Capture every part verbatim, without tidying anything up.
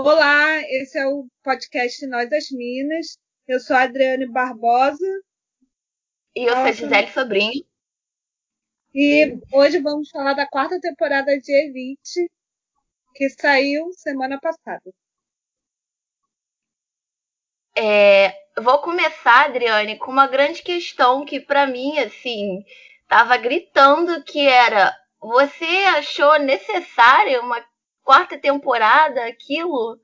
Olá, esse é o podcast Nós das Minas. Eu sou a Adriane Barbosa. E eu sou a Gisele Sobrinho. E hoje vamos falar da quarta temporada de Elite, que saiu semana passada. É, vou começar, Adriane, com uma grande questão que, para mim, assim, tava gritando, que era: você achou necessária uma quarta temporada, aquilo?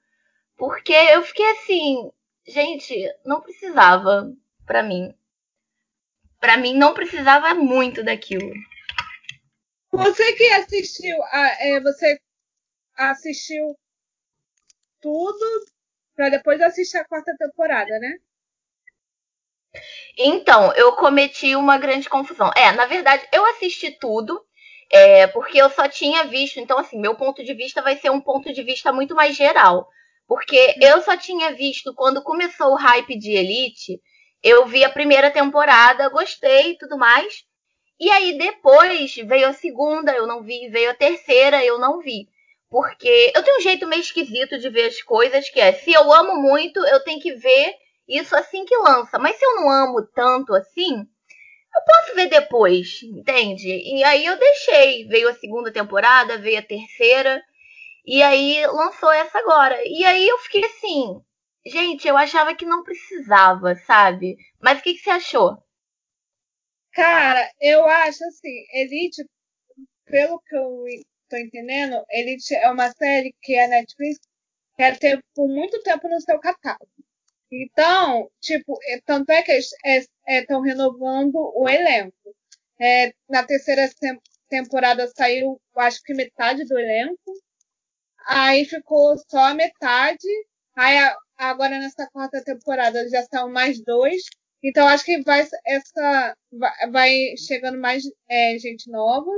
Porque eu fiquei assim, gente, não precisava, pra mim. Pra mim, não precisava muito daquilo. Você que assistiu, a, é, você assistiu tudo pra depois assistir a quarta temporada, né? Então, eu cometi uma grande confusão. É, na verdade, eu assisti tudo. É, porque eu só tinha visto, então assim, meu ponto de vista vai ser um ponto de vista muito mais geral, porque eu só tinha visto quando começou o hype de Elite. Eu vi a primeira temporada, gostei e tudo mais, e aí depois veio a segunda, eu não vi, veio a terceira, eu não vi, porque eu tenho um jeito meio esquisito de ver as coisas, que é, se eu amo muito, eu tenho que ver isso assim que lança, mas se eu não amo tanto assim, eu posso ver depois, entende? E aí eu deixei. Veio a segunda temporada, veio a terceira. E aí lançou essa agora. E aí eu fiquei assim... Gente, eu achava que não precisava, sabe? Mas o que, que você achou? Cara, eu acho assim... Elite, pelo que eu tô entendendo... Elite é uma série que a Netflix quer ter por muito tempo no seu catálogo. Então, tipo... Tanto é que... É, estão é, renovando o elenco. É, na terceira sem- temporada saiu, acho que metade do elenco. Aí ficou só a metade. Aí a, agora nessa quarta temporada já são mais dois. Então acho que vai, essa, vai, vai chegando mais é, gente nova.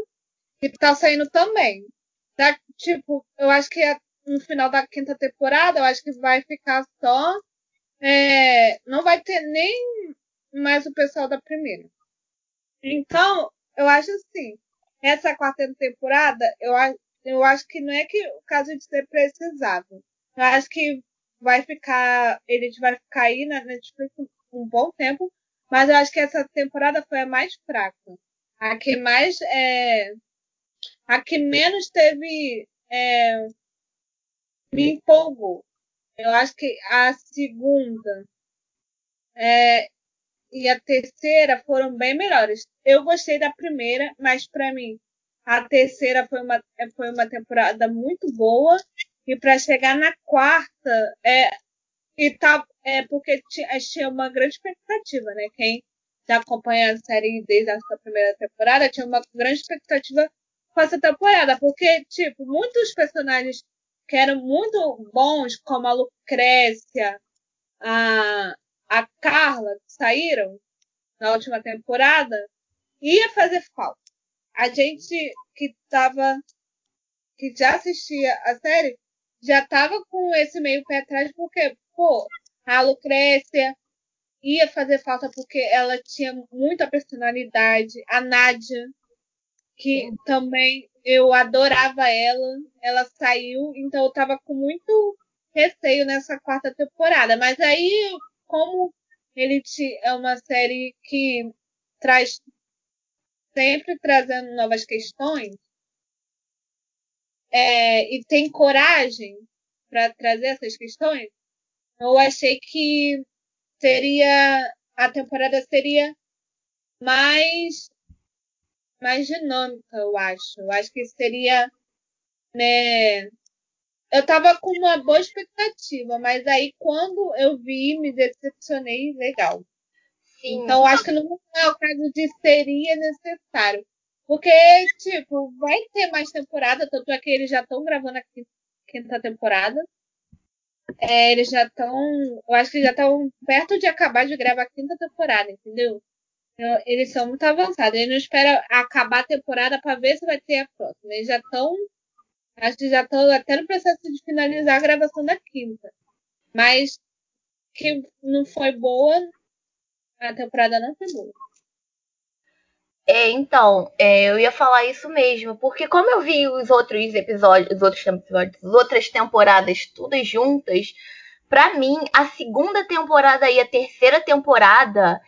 E tá saindo também. Tá, tipo, eu acho que a, no final da quinta temporada, eu acho que vai ficar só... É, não vai ter nem... mais o pessoal da primeira. Então, eu acho assim, essa quarta temporada, eu acho, eu acho que não é que o caso de ser precisado. Eu acho que vai ficar, ele vai ficar aí na Netflix um bom tempo, mas eu acho que essa temporada foi a mais fraca. A que mais, é, a que menos teve, é, me empolgou. Eu acho que a segunda, é, e a terceira foram bem melhores. Eu gostei da primeira, mas para mim a terceira foi uma, foi uma temporada muito boa. E para chegar na quarta, é, e tá, é porque tinha, tinha uma grande expectativa, né? Quem já acompanha a série desde a sua primeira temporada tinha uma grande expectativa com essa temporada. Porque, tipo, muitos personagens que eram muito bons, como a Lucrécia, a... a Carla, que saíram na última temporada, ia fazer falta. A gente que tava, que já assistia a série, já tava com esse meio pé atrás, porque, pô, a Lucrécia ia fazer falta porque ela tinha muita personalidade. A Nádia, que também eu adorava ela, ela saiu, então eu tava com muito receio nessa quarta temporada. Mas aí... Como ele te, é uma série que traz sempre trazendo novas questões, é, e tem coragem para trazer essas questões, eu achei que seria, a temporada seria mais, mais dinâmica, eu acho. Eu acho que seria, né? Eu tava com uma boa expectativa, mas aí quando eu vi, me decepcionei legal. Sim. Então, acho que não é o caso de seria necessário. Porque, tipo, vai ter mais temporada, tanto é que eles já estão gravando a quinta temporada. É, eles já estão... Eu acho que já estão perto de acabar de gravar a quinta temporada, entendeu? Eu, eles são muito avançados. Eles não esperam acabar a temporada para ver se vai ter a próxima. Eles já estão... Acho que já estou até no processo de finalizar a gravação da quinta. Mas que não foi boa, a temporada não foi boa. É, então, é, eu ia falar isso mesmo, porque como eu vi os outros episódios, os outros episódios, as outras temporadas todas juntas, pra mim, a segunda temporada e a terceira temporada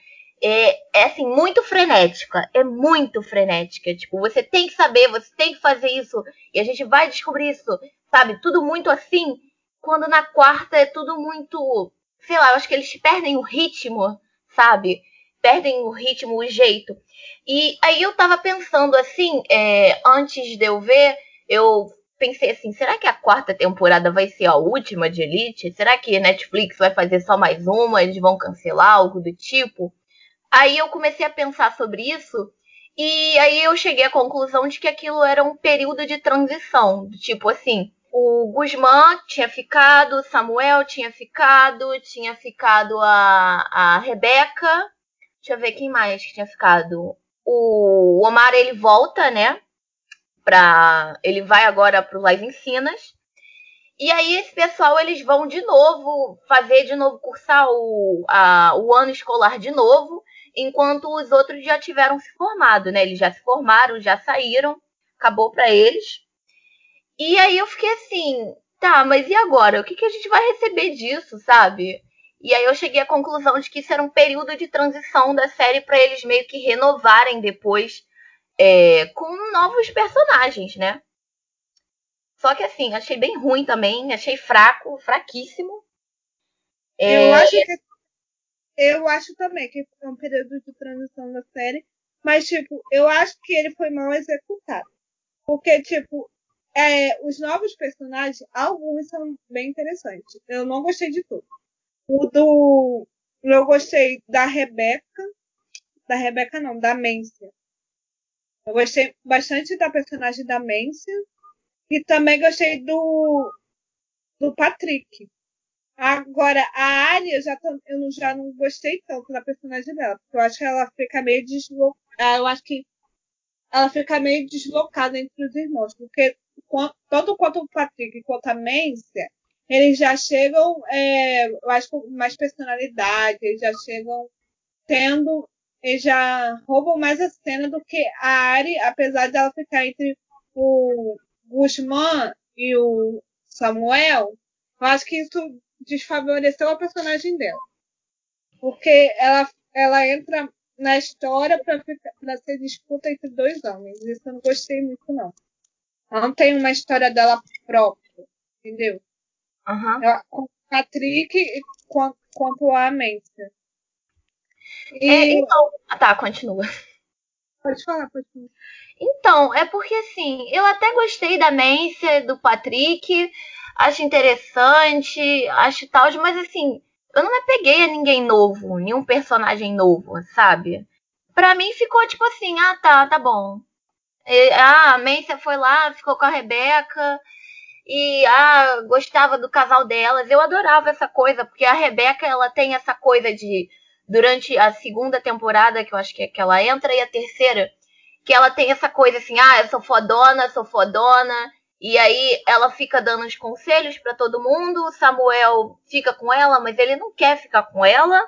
é, é assim, muito frenética, é muito frenética, tipo, você tem que saber, você tem que fazer isso, e a gente vai descobrir isso, sabe, tudo muito assim, quando na quarta é tudo muito, sei lá, eu acho que eles perdem o ritmo, sabe, perdem o ritmo, o jeito. E aí eu tava pensando assim, é, antes de eu ver, eu pensei assim, será que a quarta temporada vai ser a última de Elite? Será que a Netflix vai fazer só mais uma, eles vão cancelar, algo do tipo? Aí eu comecei a pensar sobre isso, e aí eu cheguei à conclusão de que aquilo era um período de transição, tipo assim, o Guzmán tinha ficado, o Samuel tinha ficado, tinha ficado a, a Rebeca. Deixa eu ver quem mais que tinha ficado. O Omar, ele volta, né? Pra... Ele vai agora pro Las Encinas. E aí esse pessoal, eles vão de novo fazer, de novo, cursar o, a, o ano escolar de novo. Enquanto os outros já tiveram se formado, né? Eles já se formaram, já saíram. Acabou pra eles. E aí eu fiquei assim, tá, mas e agora? O que, que a gente vai receber disso, sabe? E aí eu cheguei à conclusão de que isso era um período de transição da série para eles meio que renovarem depois é, com novos personagens, né? Só que assim, achei bem ruim também, achei fraco, fraquíssimo. É... Eu, acho que, eu acho também que foi um período de transição da série, mas tipo, eu acho que ele foi mal executado. Porque tipo, é, os novos personagens, alguns são bem interessantes. Eu não gostei de tudo. O do... Eu gostei da Rebeca. Da Rebeca não, da Mencia. Eu gostei bastante da personagem da Mencia. E também gostei do... Do Patrick. Agora, a Ari, eu já, tô, eu já não gostei tanto da personagem dela. Porque eu acho que ela fica meio deslocada. Eu acho que ela fica meio deslocada entre os irmãos. Porque tanto quanto o Patrick quanto a Mencia... Eles já chegam é, mais, com mais personalidade, eles já chegam tendo, eles já roubam mais a cena do que a Ari, apesar de ela ficar entre o Guzmán e o Samuel, eu acho que isso desfavoreceu a personagem dela. Porque ela, ela entra na história para ser disputa entre dois homens, isso eu não gostei muito não. Ela não tem uma história dela própria, entendeu? Com uhum. Patrick e quanto a Mencia. E... É, então... Ah, tá, continua. Pode falar, pode falar. Então, é porque assim, eu até gostei da Mencia, do Patrick, acho interessante, acho tal, mas assim, eu não me apeguei a ninguém novo, nenhum personagem novo, sabe? Pra mim ficou tipo assim, ah, tá, tá bom. E, ah, a Mencia foi lá, ficou com a Rebeca... E ah, gostava do casal delas. Eu adorava essa coisa, porque a Rebeca, ela tem essa coisa de... Durante a segunda temporada, que eu acho que é que ela entra, e a terceira, que ela tem essa coisa assim, ah, eu sou fodona, sou fodona. E aí ela fica dando os conselhos pra todo mundo. O Samuel fica com ela, mas ele não quer ficar com ela.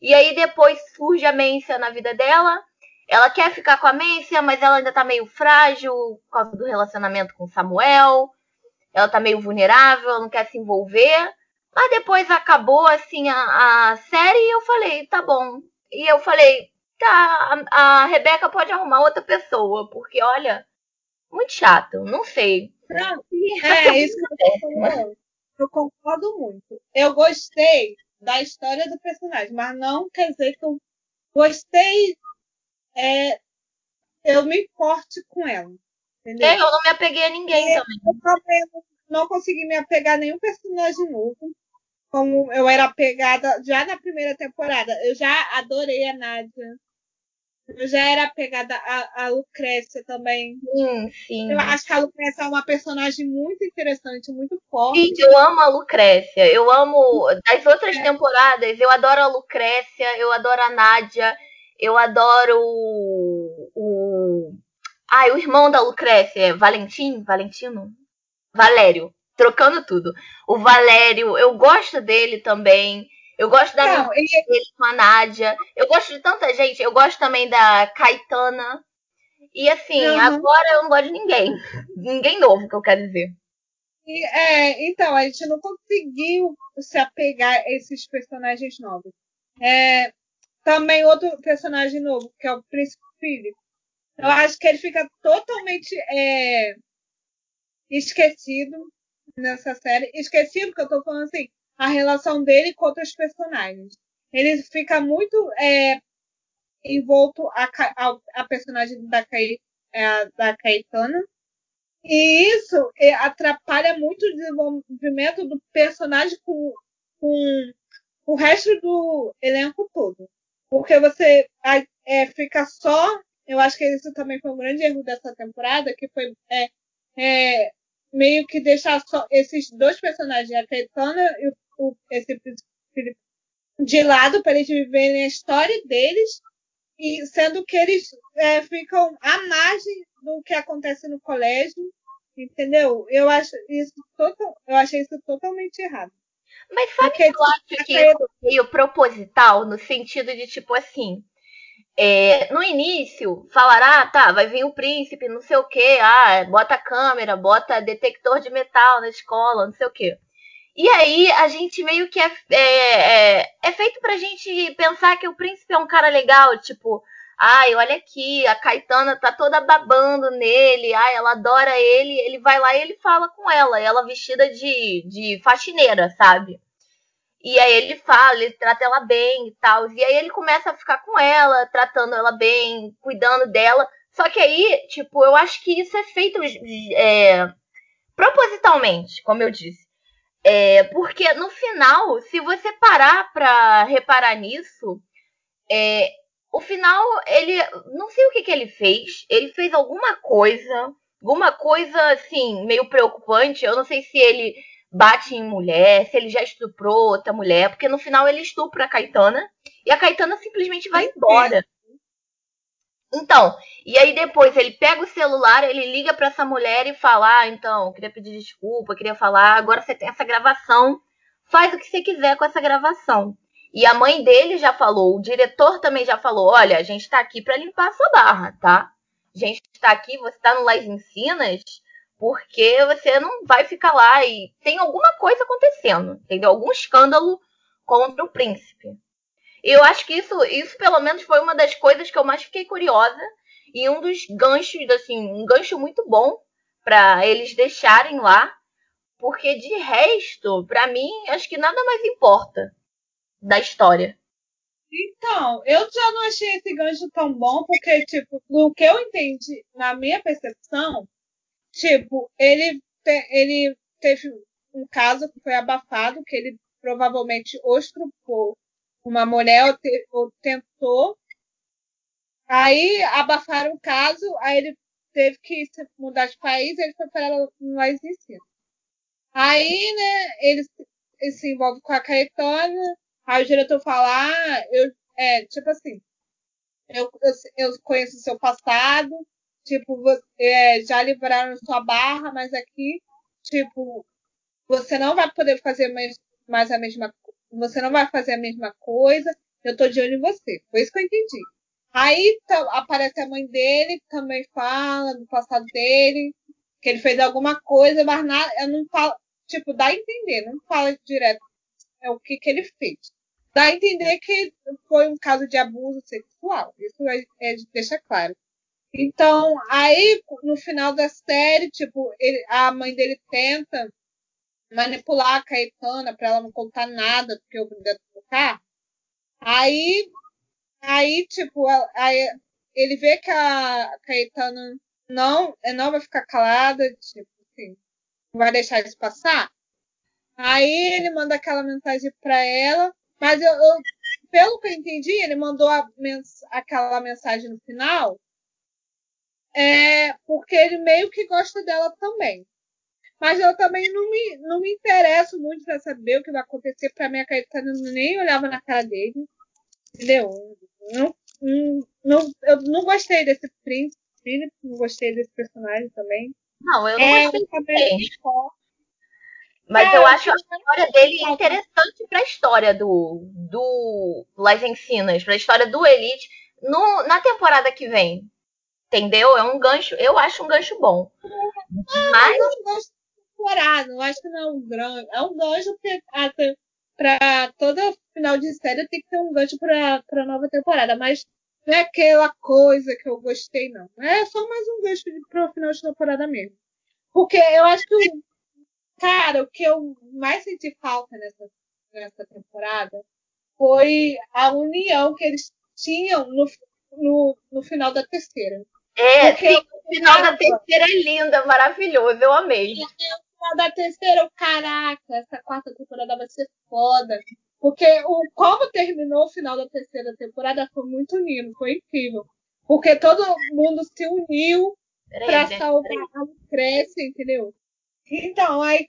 E aí depois surge a Mencia na vida dela. Ela quer ficar com a Mencia, mas ela ainda tá meio frágil por causa do relacionamento com o Samuel. Ela tá meio vulnerável, ela não quer se envolver. Mas depois acabou, assim, a, a série e eu falei, tá bom. E eu falei, tá, a, a Rebeca pode arrumar outra pessoa. Porque, olha, muito chato, não sei. Não, é isso que eu tô falando. Eu concordo muito. Eu gostei da história do personagem, mas não quer dizer que eu gostei, é, eu me importe com ela. É, eu não me apeguei a ninguém eu também. Eu não consegui me apegar a nenhum personagem novo. Como eu era apegada já na primeira temporada. Eu já adorei a Nádia. Eu já era apegada a, a Lucrécia também. Sim, sim. Eu acho que a Lucrécia é uma personagem muito interessante, muito forte. Gente, eu amo a Lucrécia. Eu amo... Das outras é. temporadas, eu adoro a Lucrécia, eu adoro a Nádia, eu adoro o... o... Ah, e o irmão da Lucrécia, Valentim, Valentino? Valério, trocando tudo. O Valério, eu gosto dele também. Eu gosto da Não, minha ele... dele com a Nádia. Eu gosto de tanta gente. Eu gosto também da Caetana. E assim, uhum. agora eu não gosto de ninguém. Ninguém novo, que eu quero dizer. E, é, então, a gente não conseguiu se apegar a esses personagens novos. É, também outro personagem novo, que é o Príncipe Felipe. Eu acho que ele fica totalmente é, esquecido nessa série. Esquecido, que eu tô falando assim, a relação dele com outros personagens. Ele fica muito é, envolto a, a, a personagem da, a, da Caetana. E isso é, atrapalha muito o desenvolvimento do personagem com, com o resto do elenco todo. Porque você é, fica só... Eu acho que isso também foi um grande erro dessa temporada, que foi... É, é, meio que deixar só esses dois personagens, a Caetana e o, esse Felipe, de lado para eles viverem a história deles, e sendo que eles é, ficam à margem do que acontece no colégio, entendeu? Eu acho isso total, eu achei isso totalmente errado. Mas sabe que eu acho que é meio proposital, no sentido de tipo assim, É, no início, falará, ah, tá, vai vir o príncipe, não sei o quê, ah, bota câmera, bota detector de metal na escola, não sei o quê. E aí, a gente meio que é, é, é, é feito pra gente pensar que o príncipe é um cara legal, tipo, ai, olha aqui, a Caetana tá toda babando nele, ai, ela adora ele, ele vai lá e ele fala com ela, ela vestida de, de faxineira, sabe? E aí ele fala, ele trata ela bem e tal. E aí ele começa a ficar com ela, tratando ela bem, cuidando dela. Só que aí, tipo, eu acho que isso é feito é, propositalmente, como eu disse. É, porque no final, se você parar pra reparar nisso, é, o final, ele... Não sei o que, que ele fez. Ele fez alguma coisa, alguma coisa, assim, meio preocupante. Eu não sei se ele... bate em mulher, se ele já estuprou outra mulher, porque no final ele estupra a Caetana e a Caetana simplesmente vai embora. Então, e aí depois ele pega o celular, ele liga pra essa mulher e fala, ah, então, queria pedir desculpa, queria falar, agora você tem essa gravação, faz o que você quiser com essa gravação. E a mãe dele já falou, o diretor também já falou, olha, a gente tá aqui pra limpar a sua barra, tá? A gente tá aqui, você tá no Las Encinas, porque você não vai ficar lá e tem alguma coisa acontecendo, entendeu? Algum escândalo contra o príncipe. Eu acho que isso, isso pelo menos, foi uma das coisas que eu mais fiquei curiosa e um dos ganchos, assim, um gancho muito bom para eles deixarem lá, porque de resto, para mim, acho que nada mais importa da história. Então, eu já não achei esse gancho tão bom, porque, tipo, do que eu entendi, na minha percepção, tipo, ele, te, ele teve um caso que foi abafado, que ele provavelmente estuprou uma mulher ou, te, ou tentou. Aí abafaram o caso, aí ele teve que mudar de país, ele foi para Las Encinas. Aí, né, ele, ele se envolve com a Caetana, aí o diretor fala, ah, eu, é, tipo assim, eu, eu, eu conheço o seu passado, tipo, você, é, já livraram sua barra, mas aqui, tipo, você não vai poder fazer mais, mais a mesma coisa. Você não vai fazer a mesma coisa. Eu tô de olho em você. Foi isso que eu entendi. Aí t- aparece a mãe dele, que também fala do passado dele, que ele fez alguma coisa, mas nada, eu não falo, tipo, dá a entender, não fala direto é o que, que ele fez. Dá a entender que foi um caso de abuso sexual. Isso é, é, deixa claro. Então, aí, no final da série, tipo, ele, a mãe dele tenta manipular a Caetana pra ela não contar nada, porque é obrigada a contar. Aí, aí, tipo, aí, ele vê que a Caetana não, não vai ficar calada, tipo, assim, não vai deixar isso passar. Aí ele manda aquela mensagem pra ela, mas eu, eu, pelo que eu entendi, ele mandou a mens- aquela mensagem no final, é, porque ele meio que gosta dela também. Mas eu também não me, não me interesso muito pra saber o que vai acontecer. Pra mim, a Caetana nem olhava na cara dele. Entendeu? Não, não, eu não gostei desse príncipe, Felipe, não gostei desse personagem também. Não, eu não é, gostei. Um também. Mas é, eu acho a história dele interessante pra história do, do Las Encinas, pra história do Elite no, na temporada que vem. Entendeu? É um gancho. Eu acho um gancho bom. Não, mas... mas é um gancho temporada. Eu acho que não é um gancho. É um gancho porque ah, tem, pra toda final de série tem que ter um gancho pra, pra nova temporada. Mas não é aquela coisa que eu gostei, não. É só mais um gancho pro final de temporada mesmo. Porque eu acho que o cara, o que eu mais senti falta nessa, nessa temporada foi a união que eles tinham no, no, no final da terceira. É, porque sim, o final cara, da terceira é linda, maravilhoso, eu amei. O final da terceira, eu, caraca, essa quarta temporada vai ser foda. Porque o, como terminou o final da terceira temporada foi muito unido, foi incrível. Porque todo mundo se uniu peraí, pra gente, salvar peraí. a Lucrécia, entendeu? Então, aí,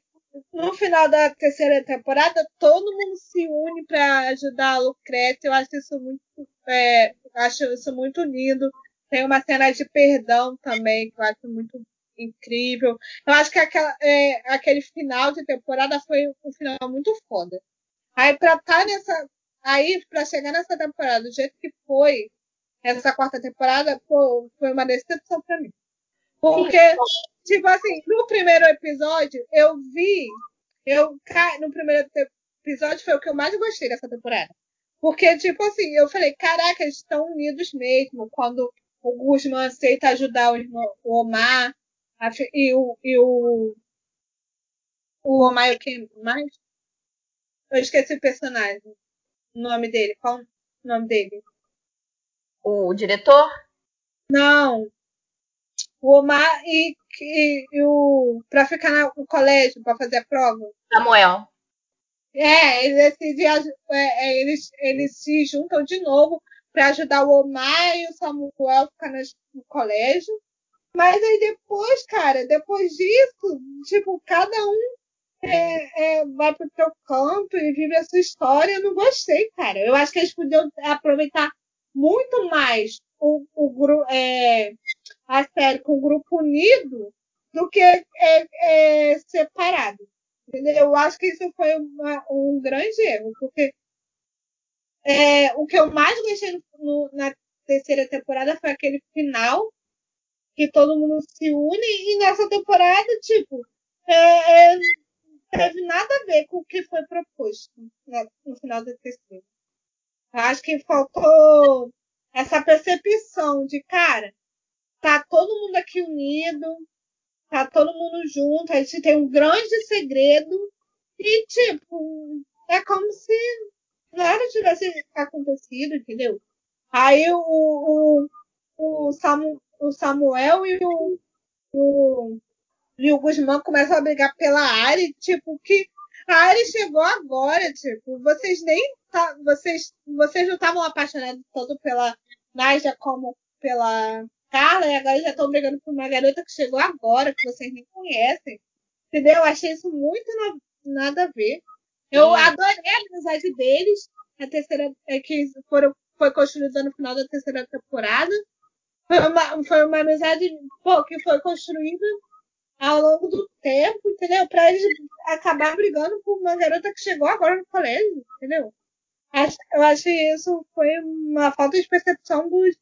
no final da terceira temporada, todo mundo se une para ajudar a Lucrécia. Eu acho isso muito, é, acho isso muito lindo. Tem uma cena de perdão também, que eu acho muito incrível. Eu acho que aquela, é, aquele final de temporada foi um final muito foda. Aí, para tá nessa, aí, para chegar nessa temporada, do jeito que foi, essa quarta temporada, pô, foi uma decepção para mim. Porque, tipo assim, no primeiro episódio, eu vi... eu No primeiro episódio foi o que eu mais gostei dessa temporada. Porque, tipo assim, eu falei, caraca, eles estão unidos mesmo. Quando o Guzmán aceita ajudar o, irmão, o Omar a, e, o, e o... O Omar, quem mais? Eu esqueci o personagem. O nome dele. Qual o nome dele? O diretor? Não. O Omar e, e, e o... pra ficar na, no colégio, pra fazer a prova. Samuel. É, eles, eles, eles, eles se juntam de novo pra ajudar o Omar e o Samuel a ficar no, no colégio. Mas aí depois, cara, depois disso, tipo, cada um é, é, vai pro seu canto e vive a sua história. Eu não gostei, cara. Eu acho que eles podiam aproveitar muito mais o, o grupo... É, a série com o grupo unido do que é, é, separado. Entendeu? Eu acho que isso foi uma, um grande erro, porque é, o que eu mais gostei no, no, na terceira temporada foi aquele final que todo mundo se une e nessa temporada, tipo, é, é, não teve nada a ver com o que foi proposto né, no final da terceira. Eu acho que faltou essa percepção de, cara, tá todo mundo aqui unido, tá todo mundo junto, a gente tem um grande segredo e, tipo, é como se nada tivesse acontecido, entendeu? Aí o, o, o, Samu, o Samuel e o, o, e o Guzmán começam a brigar pela Ari, tipo, que a Ari chegou agora, tipo, vocês nem tá, vocês, vocês não estavam apaixonados tanto pela Nádia como pela Carla, e agora já estão brigando por uma garota que chegou agora, que vocês nem conhecem. Entendeu? Eu achei isso muito na, nada a ver. Eu é. adorei a amizade deles, a terceira, é, que foram, foi construída no final da terceira temporada. Foi uma, foi uma amizade pô, que foi construída ao longo do tempo, entendeu? Pra eles acabar brigando por uma garota que chegou agora no colégio, entendeu? Eu achei isso foi uma falta de percepção dos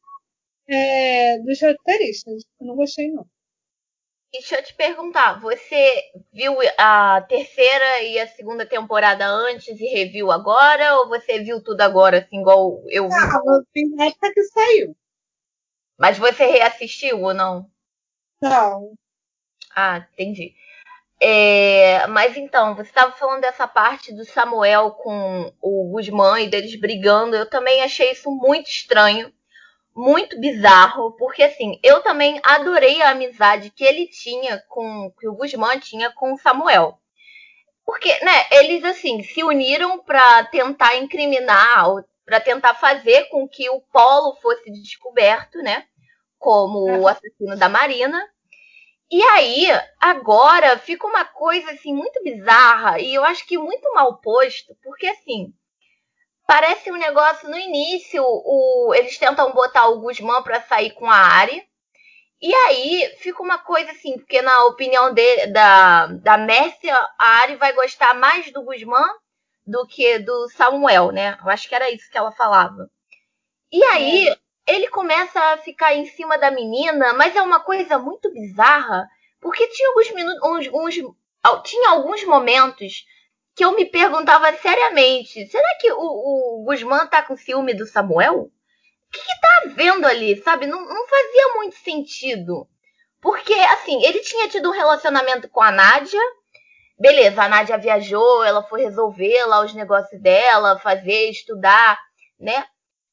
É, dos roteiristas. Eu não gostei, não. Deixa eu te perguntar, você viu a terceira e a segunda temporada antes e reviu agora? Ou você viu tudo agora, assim, igual eu vi? Não, eu vi na época que saiu. Mas você reassistiu ou não? Não. Ah, entendi. É, mas então, você estava falando dessa parte do Samuel com o Guzmán e deles brigando. Eu também achei isso muito estranho. Muito bizarro, porque assim, eu também adorei a amizade que ele tinha com, que o Guzmán tinha com o Samuel. Porque, né, eles assim, se uniram pra tentar incriminar, ou pra tentar fazer com que o Polo fosse descoberto, né, como é. o assassino da Marina. E aí, agora, fica uma coisa assim, muito bizarra, e eu acho que muito mal posto, porque assim, parece um negócio, no início, o, eles tentam botar o Guzmán pra sair com a Ari. E aí fica uma coisa assim, porque na opinião dele, da, da Mencia, a Ari vai gostar mais do Guzmán do que do Samuel, né? Eu acho que era isso que ela falava. E aí é. ele começa a ficar em cima da menina, mas é uma coisa muito bizarra, porque tinha alguns minutos, uns, uns, tinha alguns momentos que eu me perguntava seriamente, será que o, o Guzmán tá com ciúme do Samuel? O que, que tá havendo ali, sabe? Não, não fazia muito sentido. Porque, assim, ele tinha tido um relacionamento com a Nádia. Beleza, a Nádia viajou, ela foi resolver lá os negócios dela, fazer, estudar, né?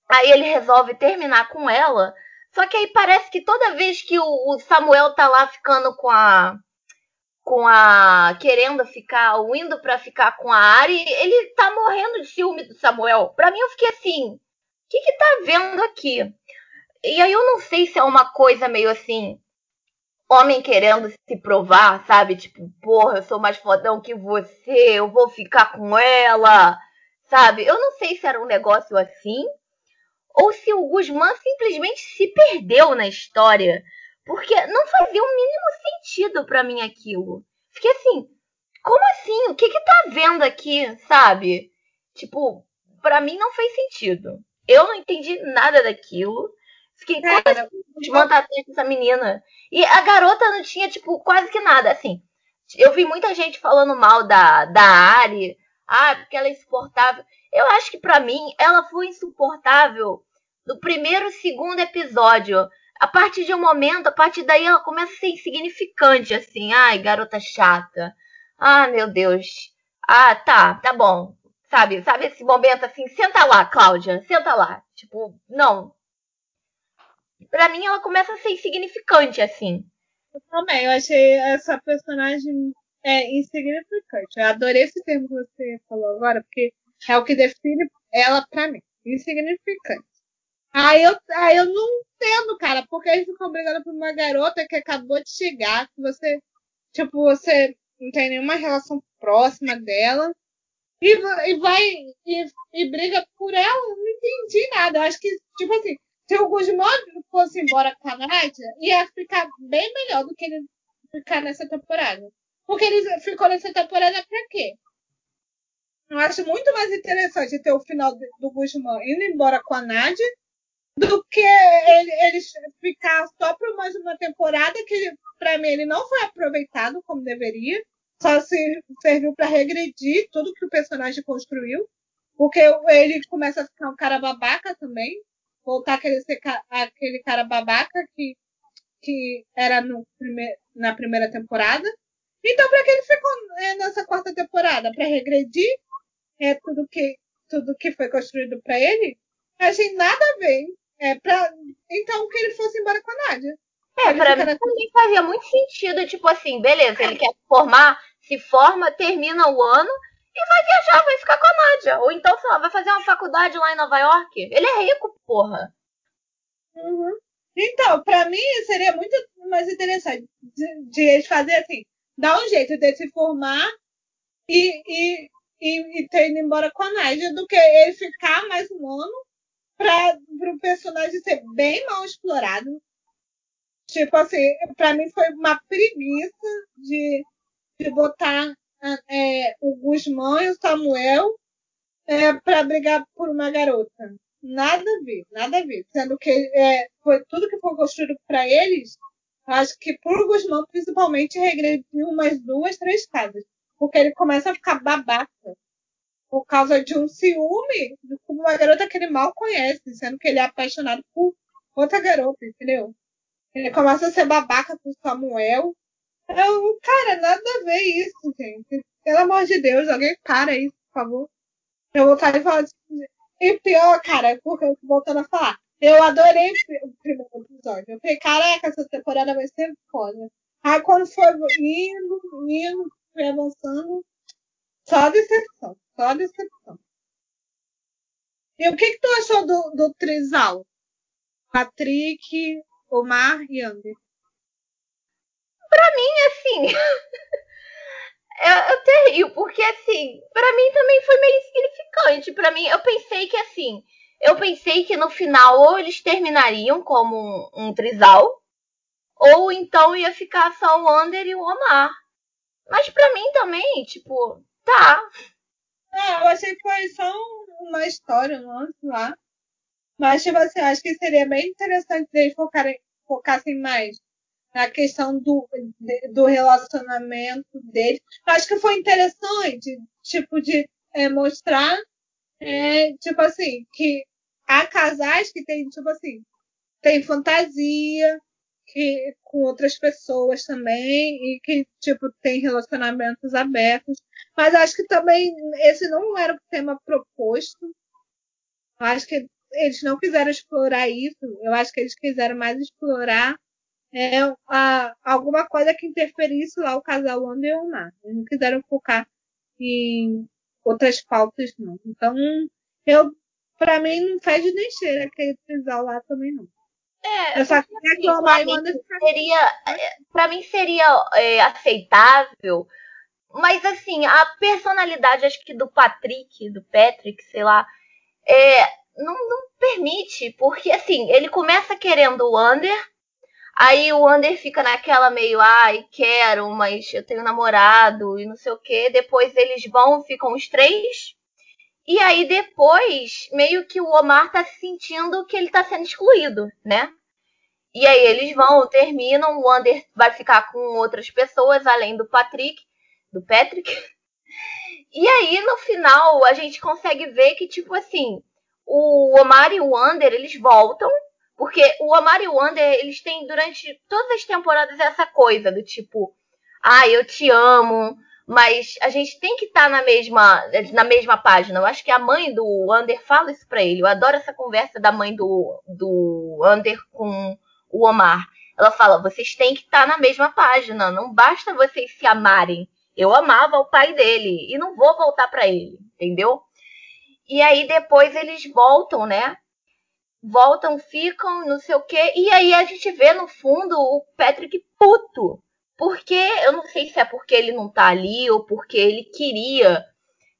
Aí ele resolve terminar com ela. Só que aí parece que toda vez que o, o Samuel tá lá ficando com a... com a... querendo ficar, ou indo pra ficar com a Ari, ele tá morrendo de ciúme do Samuel. Pra mim, eu fiquei assim... o que que tá vendo aqui? E aí eu não sei se é uma coisa meio assim, homem querendo se provar, sabe? Tipo, porra, eu sou mais fodão que você, eu vou ficar com ela, sabe? Eu não sei se era um negócio assim, ou se o Guzmán simplesmente se perdeu na história, porque não fazia o mínimo sentido pra mim aquilo. Fiquei assim, como assim? O que que tá vendo aqui, sabe? Tipo, pra mim não fez sentido. Eu não entendi nada daquilo. Fiquei é, quase desmontada com essa menina. E a garota não tinha, tipo, quase que nada. Assim, eu vi muita gente falando mal da, da Ari. Ah, porque ela é insuportável. Eu acho que, pra mim, ela foi insuportável no primeiro, segundo episódio. A partir de um momento, a partir daí, ela começa a ser insignificante, assim. Ai, garota chata. Ah, meu Deus. Ah, tá, tá bom. Sabe, sabe esse momento assim, senta lá, Cláudia, senta lá. Tipo, não. Pra mim, ela começa a ser insignificante, assim. Eu também, eu achei essa personagem é, insignificante. Eu adorei esse termo que você falou agora, porque é o que define ela pra mim. Insignificante. Aí eu, aí eu não entendo, cara, porque eles ficam brigando por uma garota que acabou de chegar, que você, tipo, você não tem nenhuma relação próxima dela. E vai e, e briga por ela, eu não entendi nada. Eu acho que, tipo assim, se o Guzmán fosse embora com a Nádia, ia ficar bem melhor do que ele ficar nessa temporada. Porque ele ficou nessa temporada pra quê? Eu acho muito mais interessante ter o final do Guzmán indo embora com a Nádia do que ele, ele ficar só por mais uma temporada que, pra mim, ele não foi aproveitado como deveria. Só serviu para regredir tudo que o personagem construiu, porque ele começa a ficar um cara babaca também, voltar a querer ser aquele cara babaca que, que era no primeir, na primeira temporada. Então, para que ele ficou nessa quarta temporada? Para regredir é, tudo, que, tudo que foi construído para ele? Achei nada a ver. É, pra, então, que ele fosse embora com a Nádia. É, pra mim também fazia muito sentido, tipo assim, beleza, ele quer se formar, se forma, termina o ano e vai viajar, vai ficar com a Nádia. Ou então, sei lá, vai fazer uma faculdade lá em Nova York. Ele é rico, porra. Uhum. Então, pra mim seria muito mais interessante de, de eles fazerem assim, dar um jeito de se formar e, e, e, e ter ido embora com a Nádia do que ele ficar mais um ano pra, pro personagem ser bem mal explorado. Tipo assim, pra mim foi uma preguiça de, de botar é, o Guzmán e o Samuel é, pra brigar por uma garota. Nada a ver, nada a ver. Sendo que é, foi tudo que foi construído pra eles, acho que pro Guzmán principalmente regrediu umas duas, três casas. Porque ele começa a ficar babaca por causa de um ciúme com uma garota que ele mal conhece, sendo que ele é apaixonado por outra garota, entendeu? Ele começa a ser babaca com o Samuel. Eu, cara, nada a ver isso, gente. Pelo amor de Deus, alguém para isso, por favor. Eu vou estar e falar assim. E pior, cara, porque eu tô voltando a falar. Eu adorei o primeiro episódio. Eu falei, caraca, essa temporada vai ser foda. Aí quando foi indo, indo, foi avançando. Só decepção, só decepção. E o que, que tu achou do, do Trisal? Patrick... Omar e Ander. Pra mim, assim, eu até rio, porque assim, pra mim também foi meio insignificante. Pra mim, eu pensei que assim, eu pensei que no final ou eles terminariam como um, um trisal, Ou então ia ficar só o Ander e o Omar. Mas pra mim também, tipo, tá. É, eu achei que foi só uma história, um lance lá. Mas, tipo assim, eu acho que seria bem interessante eles focarem, focassem mais na questão do, de, do relacionamento deles. Eu acho que foi interessante, tipo, de é, mostrar, é, tipo assim, que há casais que tem, tipo assim, tem fantasia que, com outras pessoas também e que, tipo, tem relacionamentos abertos. Mas acho que também esse não era o tema proposto. Eu acho que eles não quiseram explorar isso. Eu acho que eles quiseram mais explorar é, a, alguma coisa que interferisse lá o casal Ander e o Omar. Eles não quiseram focar em outras pautas, não. Então, eu, pra mim, não fede nem cheira aquele casal lá também, não. É, eu só que assim, o Omar e o Ander seria, pra mim seria é, aceitável, mas, assim, a personalidade, acho que do Patrick, do Patrick, sei lá, é... Não, não permite, porque assim, ele começa querendo o Ander, aí o Ander fica naquela meio, ai, quero, mas eu tenho namorado e não sei o quê. Depois eles vão, ficam os três, e aí depois, meio que o Omar tá sentindo que ele tá sendo excluído, né? E aí eles vão, terminam, o Ander vai ficar com outras pessoas, além do Patrick, do Patrick. E aí, no final, a gente consegue ver que, tipo assim, o Omar e o Ander, eles voltam, porque o Omar e o Ander, eles têm durante todas as temporadas essa coisa do tipo, ah, eu te amo, mas a gente tem que estar tá na, mesma, na mesma página. Eu acho que a mãe do Ander fala isso pra ele. Eu adoro essa conversa da mãe do, do Ander com o Omar. Ela fala, vocês têm que estar tá na mesma página, não basta vocês se amarem. Eu amava o pai dele e não vou voltar pra ele, entendeu? E aí depois eles voltam, né? Voltam, ficam, não sei o quê. E aí a gente vê no fundo o Patrick puto. Porque, eu não sei se é porque ele não tá ali, ou porque ele queria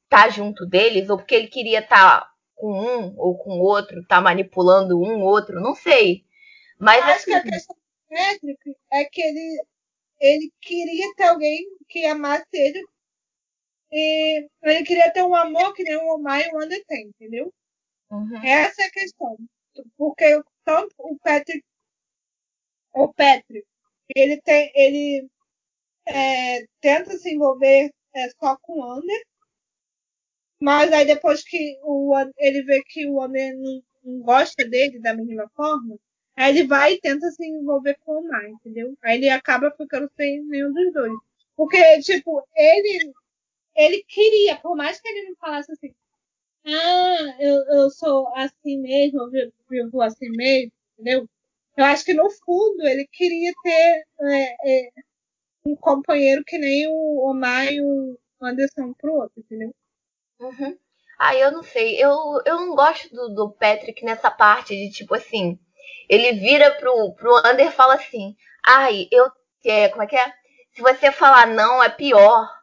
tá junto deles, ou porque ele queria tá com um ou com outro, tá manipulando um ou outro, não sei. Mas acho assim, que a questão do Patrick é que ele, ele queria ter alguém que amasse ele. E ele queria ter um amor que nem o Omar e o Ander tem, entendeu? Uhum. Essa é a questão. Porque tanto o Patrick, o Patrick, ele, tem, ele é, tenta se envolver é, só com o Ander, mas aí depois que o, ele vê que o Ander não, não gosta dele da mesma forma, aí ele vai e tenta se envolver com o Omar, entendeu? Aí ele acaba ficando sem nenhum dos dois. Porque, tipo, ele... Ele queria, por mais que ele não falasse assim, ah, eu, eu sou assim mesmo, eu vivo assim mesmo, entendeu? Eu acho que no fundo ele queria ter é, é, um companheiro que nem o Omar e o Anderson pro outro, entendeu? Uhum. Ah, eu não sei. Eu, eu não gosto do, do Patrick nessa parte de tipo assim, ele vira pro, pro Ander e fala assim, ai, eu. É, como é que é? Se você falar não, é pior.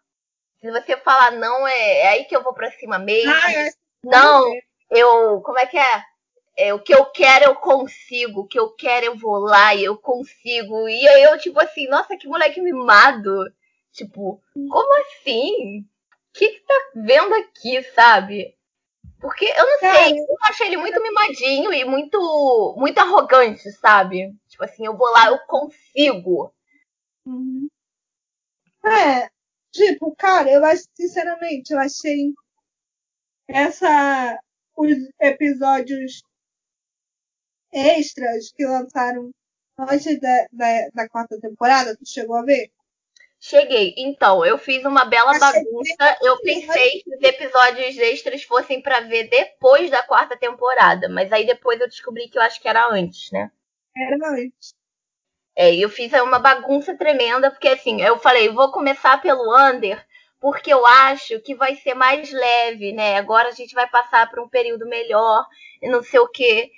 Se você falar não, é, é aí que eu vou pra cima mesmo. Ah, é. Não, eu... Como é que é? é? O que eu quero, eu consigo. O que eu quero, eu vou lá e eu consigo. E aí eu, tipo assim, nossa, que moleque mimado. Tipo, como assim? O que que tá vendo aqui, sabe? Porque, eu não Cara, sei, eu achei ele muito mimadinho e muito, muito arrogante, sabe? Tipo assim, eu vou lá, eu consigo. Uhum. É... Tipo, cara, eu acho, sinceramente, eu achei essa, os episódios extras que lançaram antes da, da, da quarta temporada, tu chegou a ver? Cheguei. Então, eu fiz uma bela achei bagunça. Eu pensei que os episódios extras fossem pra ver depois da quarta temporada, mas aí depois eu descobri que eu acho que era antes, né? Era antes. É, eu fiz uma bagunça tremenda, porque assim, eu falei, vou começar pelo Ander, porque eu acho que vai ser mais leve, né? Agora a gente vai passar por um período melhor, e não sei o quê.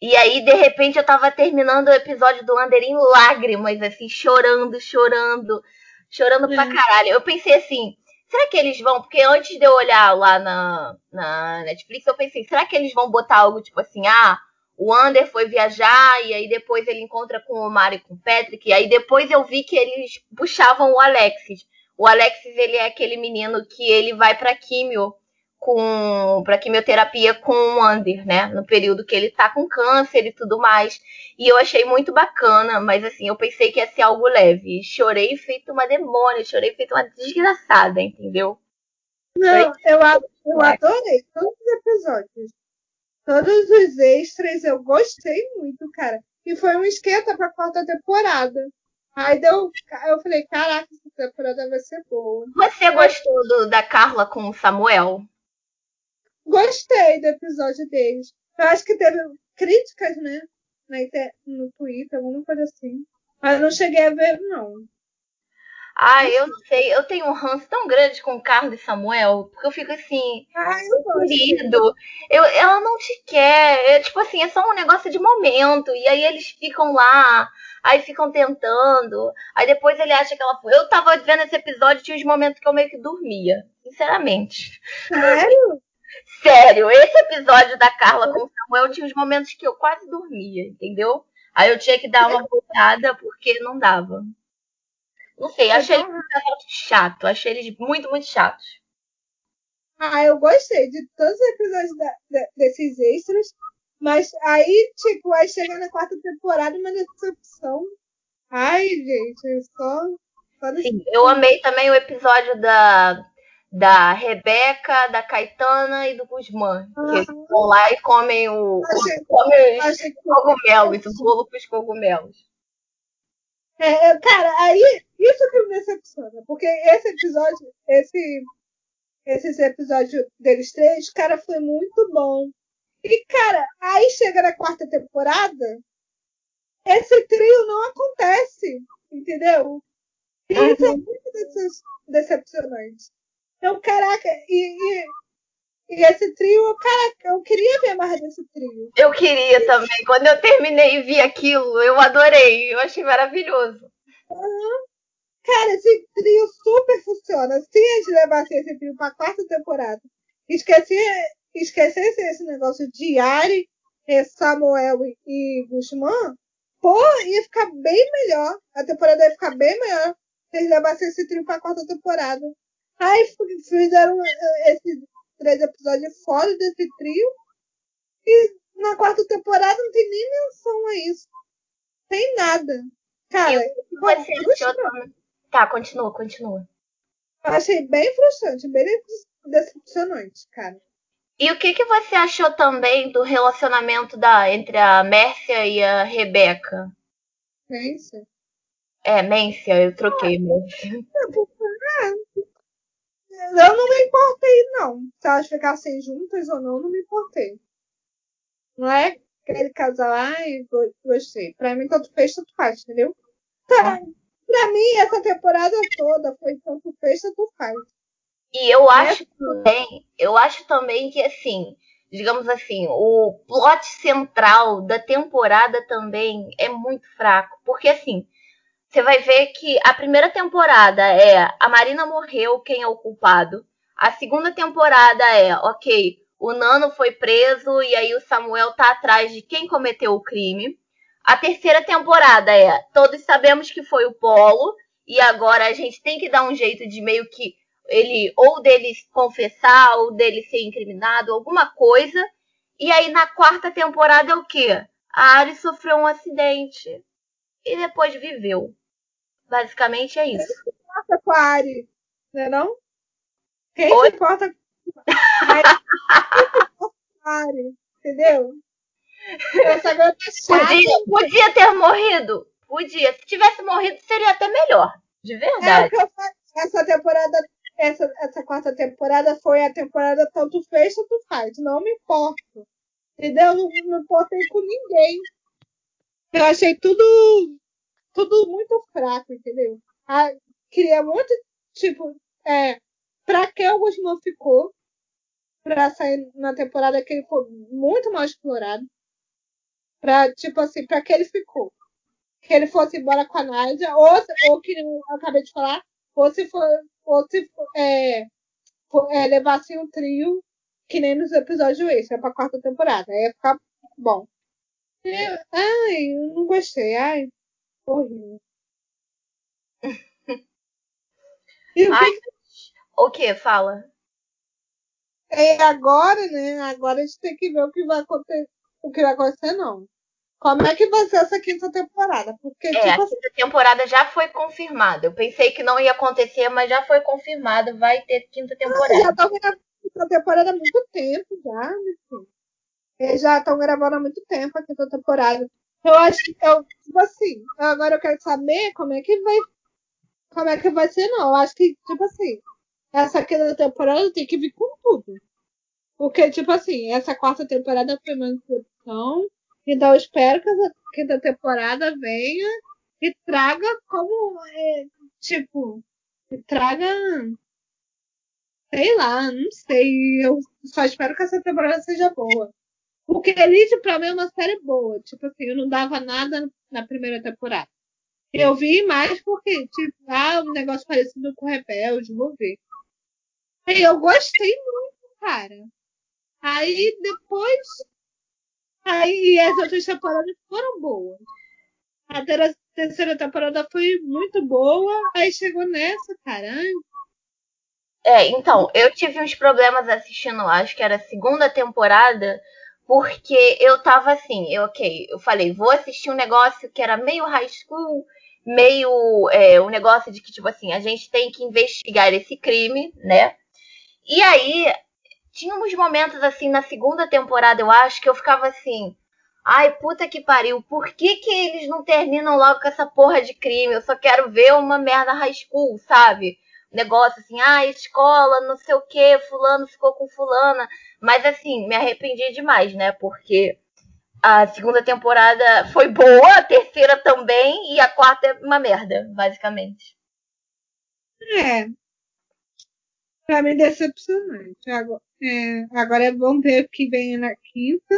E aí, de repente, eu tava terminando o episódio do Ander em lágrimas, assim, chorando, chorando, chorando pra caralho. Eu pensei assim, será que eles vão? Porque antes de eu olhar lá na, na Netflix, eu pensei, será que eles vão botar algo tipo assim, ah... o Ander foi viajar, e aí depois ele encontra com o Omar e com o Patrick, e aí depois eu vi que eles puxavam o Alexis. O Alexis, ele é aquele menino que ele vai pra químio, com, pra quimioterapia com o Ander, né? No período que ele tá com câncer e tudo mais. E eu achei muito bacana, mas assim, eu pensei que ia ser algo leve. Chorei feito uma demônia, chorei feito uma desgraçada, entendeu? Não, eu, eu adorei todos os episódios. Todos os extras, eu gostei muito, cara. E foi um esquenta pra quarta temporada. Aí deu, eu falei, caraca, essa temporada vai ser boa. Você gostou do, da Carla com o Samuel? Gostei do episódio deles. Eu acho que teve críticas, né? Na inter... No Twitter, alguma coisa assim. Mas não cheguei a ver, não. Ah, eu não sei. Eu tenho um ranço tão grande com o Carla e Samuel, porque eu fico assim... Ai, eu querido. Eu, ela não te quer. É, tipo assim, é só um negócio de momento. E aí eles ficam lá, aí ficam tentando. Aí depois ele acha que ela... Eu tava vendo esse episódio, tinha uns momentos que eu meio que dormia. Sinceramente. Sério? Sério, esse episódio da Carla com o Samuel tinha uns momentos que eu quase dormia, entendeu? Aí eu tinha que dar uma voltada porque não dava. Não sei, achei eles muito chato, achei eles muito, muito chatos. Ah, eu gostei de todos os episódios da, de, desses extras, mas aí, tipo, aí chega na quarta temporada uma decepção. Ai, gente, eu só... só Sim, eu amei também o episódio da... da Rebeca, da Caetana e do Guzmán. Ah, que eles vão lá e comem o, achei, o comem os que... cogumelos, os rolos com os cogumelos. É, cara, aí isso que me decepciona, porque esse episódio, esse, esse episódio deles três, cara, foi muito bom. E, cara, aí chega na quarta temporada, esse trio não acontece, entendeu? E uhum. Isso é muito decepcionante. Então, caraca, e, e, e esse trio, caraca, eu queria ver mais desse trio. Eu queria e... também. Quando eu terminei e vi aquilo, eu adorei. Eu achei maravilhoso. Uhum. Cara, esse trio super funciona. Se eles levassem esse trio pra quarta temporada, esquecer, esquecesse esse negócio de Ari, Samuel e Guzmán, pô, ia ficar bem melhor. A temporada ia ficar bem melhor se eles levassem esse trio pra quarta temporada. Aí fizeram esses três episódios fora desse trio. E na quarta temporada não tem nem menção a isso. Tem nada. Cara, eu, você achou... Tá, continua, continua. Eu achei bem frustrante, bem decepcionante, cara. E o que, que você achou também do relacionamento da, entre a Mencia e a Rebeca? Mencia? É, Mencia, eu troquei ah, Mencia. Eu não me importei, não. Se elas ficassem juntas ou não, não me importei. Não é aquele casal lá e gostei. Pra mim, tanto fez, tanto faz, entendeu? Tá. Pra mim, essa temporada toda foi tanto fez, tanto faz. E eu acho também, eu acho também que, assim, digamos assim, o plot central da temporada também é muito fraco. Porque, assim... Você vai ver que a primeira temporada é a Marina morreu, quem é o culpado. A segunda temporada é, ok, o Nano foi preso e aí o Samuel tá atrás de quem cometeu o crime. A terceira temporada é, todos sabemos que foi o Polo e agora a gente tem que dar um jeito de meio que ele, ou dele confessar, ou dele ser incriminado, alguma coisa. E aí na quarta temporada é o quê? A Ari sofreu um acidente e depois viveu. Basicamente é isso. Quem se importa com a Ari? Não é não? Quem Oi? se importa com a Ari? Quem se importa com a Ari? Entendeu? Essa garota chata. Podia, podia ter morrido. Podia. Se tivesse morrido, seria até melhor. De verdade. É, essa temporada, essa, essa quarta temporada foi a temporada tanto fez quanto faz. Não me importo. Entendeu? Não me importei com ninguém. Eu achei tudo... Tudo muito fraco, entendeu? Ah, queria muito, tipo, é, pra que o Guzmán ficou pra sair na temporada que ele foi muito mal explorado. Pra, tipo assim, pra que ele ficou? Que ele fosse embora com a Nádia, ou, ou que eu acabei de falar, ou se for, ou se for, é, for, é, levasse um trio, que nem nos episódios extra, pra quarta temporada. Aí ia ficar bom. Eu, ai, eu não gostei. Ai, horrível. E o ai, que... o que? Fala. É agora, né? Agora a gente tem que ver o que vai acontecer. O que vai acontecer, não. Como é que vai ser essa quinta temporada? Porque, é, tipo, a quinta temporada já foi confirmada. Eu pensei que não ia acontecer, mas já foi confirmada. Vai ter quinta temporada. Já estão gravando a quinta temporada há muito tempo, já, né? Eles já estão gravando há muito tempo a quinta temporada. Eu acho que, eu, tipo assim, agora eu quero saber como é que vai como é que vai ser, não. Eu acho que, tipo assim, essa quinta temporada tem que vir com tudo. Porque, tipo assim, essa quarta temporada foi uma introdução. Então, eu espero que essa quinta temporada venha e traga como, é, tipo, traga, sei lá, não sei. Eu só espero que essa temporada seja boa. Porque Elite, pra mim, é uma série boa. Tipo assim, eu não dava nada na primeira temporada. Eu vi mais porque, tipo, ah, um negócio parecido com Rebelde, vou ver. E eu gostei muito, cara. Aí, depois... Aí, as outras temporadas foram boas. A terceira temporada foi muito boa, aí chegou nessa, caralho. É, então, eu tive uns problemas assistindo, acho que era a segunda temporada, porque eu tava assim, eu, ok, eu falei, vou assistir um negócio que era meio high school, meio é, um negócio de que, tipo assim, a gente tem que investigar esse crime, né? E aí... Tinha uns momentos, assim, na segunda temporada, eu acho, que eu ficava assim... Ai, puta que pariu, por que que eles não terminam logo com essa porra de crime? Eu só quero ver uma merda high school, sabe? Negócio assim, ai, escola, não sei o quê, fulano ficou com fulana. Mas, assim, me arrependi demais, né? Porque a segunda temporada foi boa, a terceira também, e a quarta é uma merda, basicamente. É... Pra mim, decepcionante. Agora, é, agora vamos ver o que vem na quinta.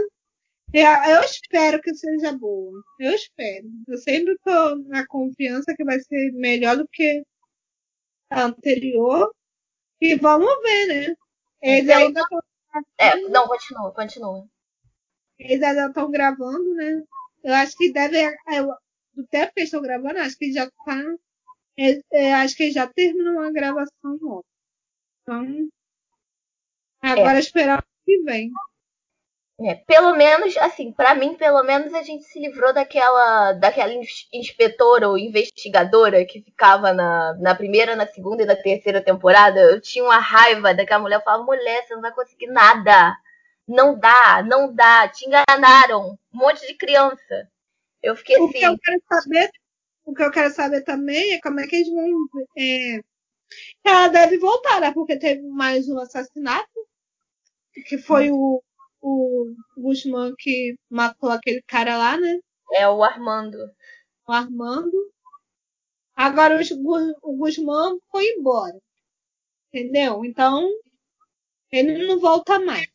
Eu, eu espero que seja boa. Eu espero. Eu sempre tô na confiança que vai ser melhor do que a anterior. E vamos ver, né? Eles eu ainda estão... É, não, continua, continua. Eles ainda estão gravando, né? Eu acho que deve... Eu, do tempo que estão gravando, acho que já tá... Eu, eu acho que já terminou a gravação nova. Então, agora é. Esperar o que vem. É, pelo menos, assim, pra mim, pelo menos a gente se livrou daquela, daquela inspetora ou investigadora que ficava na, na primeira, na segunda e na terceira temporada. Eu tinha uma raiva daquela mulher. Eu falava, mulher, você não vai conseguir nada. Não dá, não dá. Te enganaram. Um monte de criança. Eu fiquei o assim... Que eu quero saber, o que eu quero saber também é como é que eles vão... É... Ela deve voltar, né? Porque teve mais um assassinato, que foi o, o Guzmán que matou aquele cara lá, né? É, o Armando. O Armando. Agora o, o Guzmán foi embora, entendeu? Então, ele não volta mais.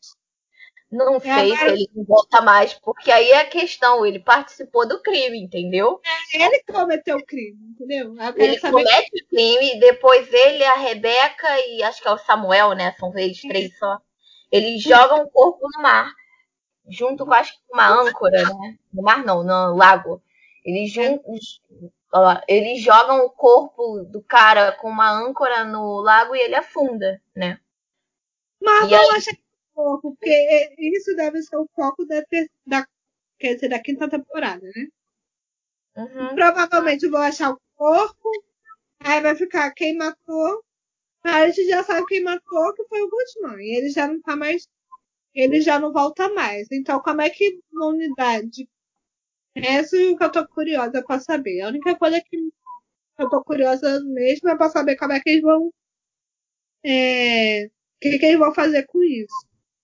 Não e sei agora... se ele não volta mais, porque aí é a questão, ele participou do crime, entendeu? É, ele cometeu o crime, entendeu? Ele saber... comete o crime, depois ele, a Rebeca e acho que é o Samuel, né? São eles três só. Eles jogam o corpo no mar, junto com, acho que uma âncora, né? No mar não, no lago. Eles, juntos, ó, eles jogam o corpo do cara com uma âncora no lago e ele afunda, né? Mas eu acho que porque isso deve ser o foco da, ter... da... Quer dizer, da quinta temporada, né? Uhum. Provavelmente vão achar o corpo, aí vai ficar quem matou, aí a gente já sabe quem matou, que foi o Guzmán, e ele já não tá mais, ele já não volta mais. Então, como é que na unidade? Essa é o que eu tô curiosa pra saber. A única coisa que eu tô curiosa mesmo é pra saber como é que eles vão, é... o que, que eles vão fazer com isso.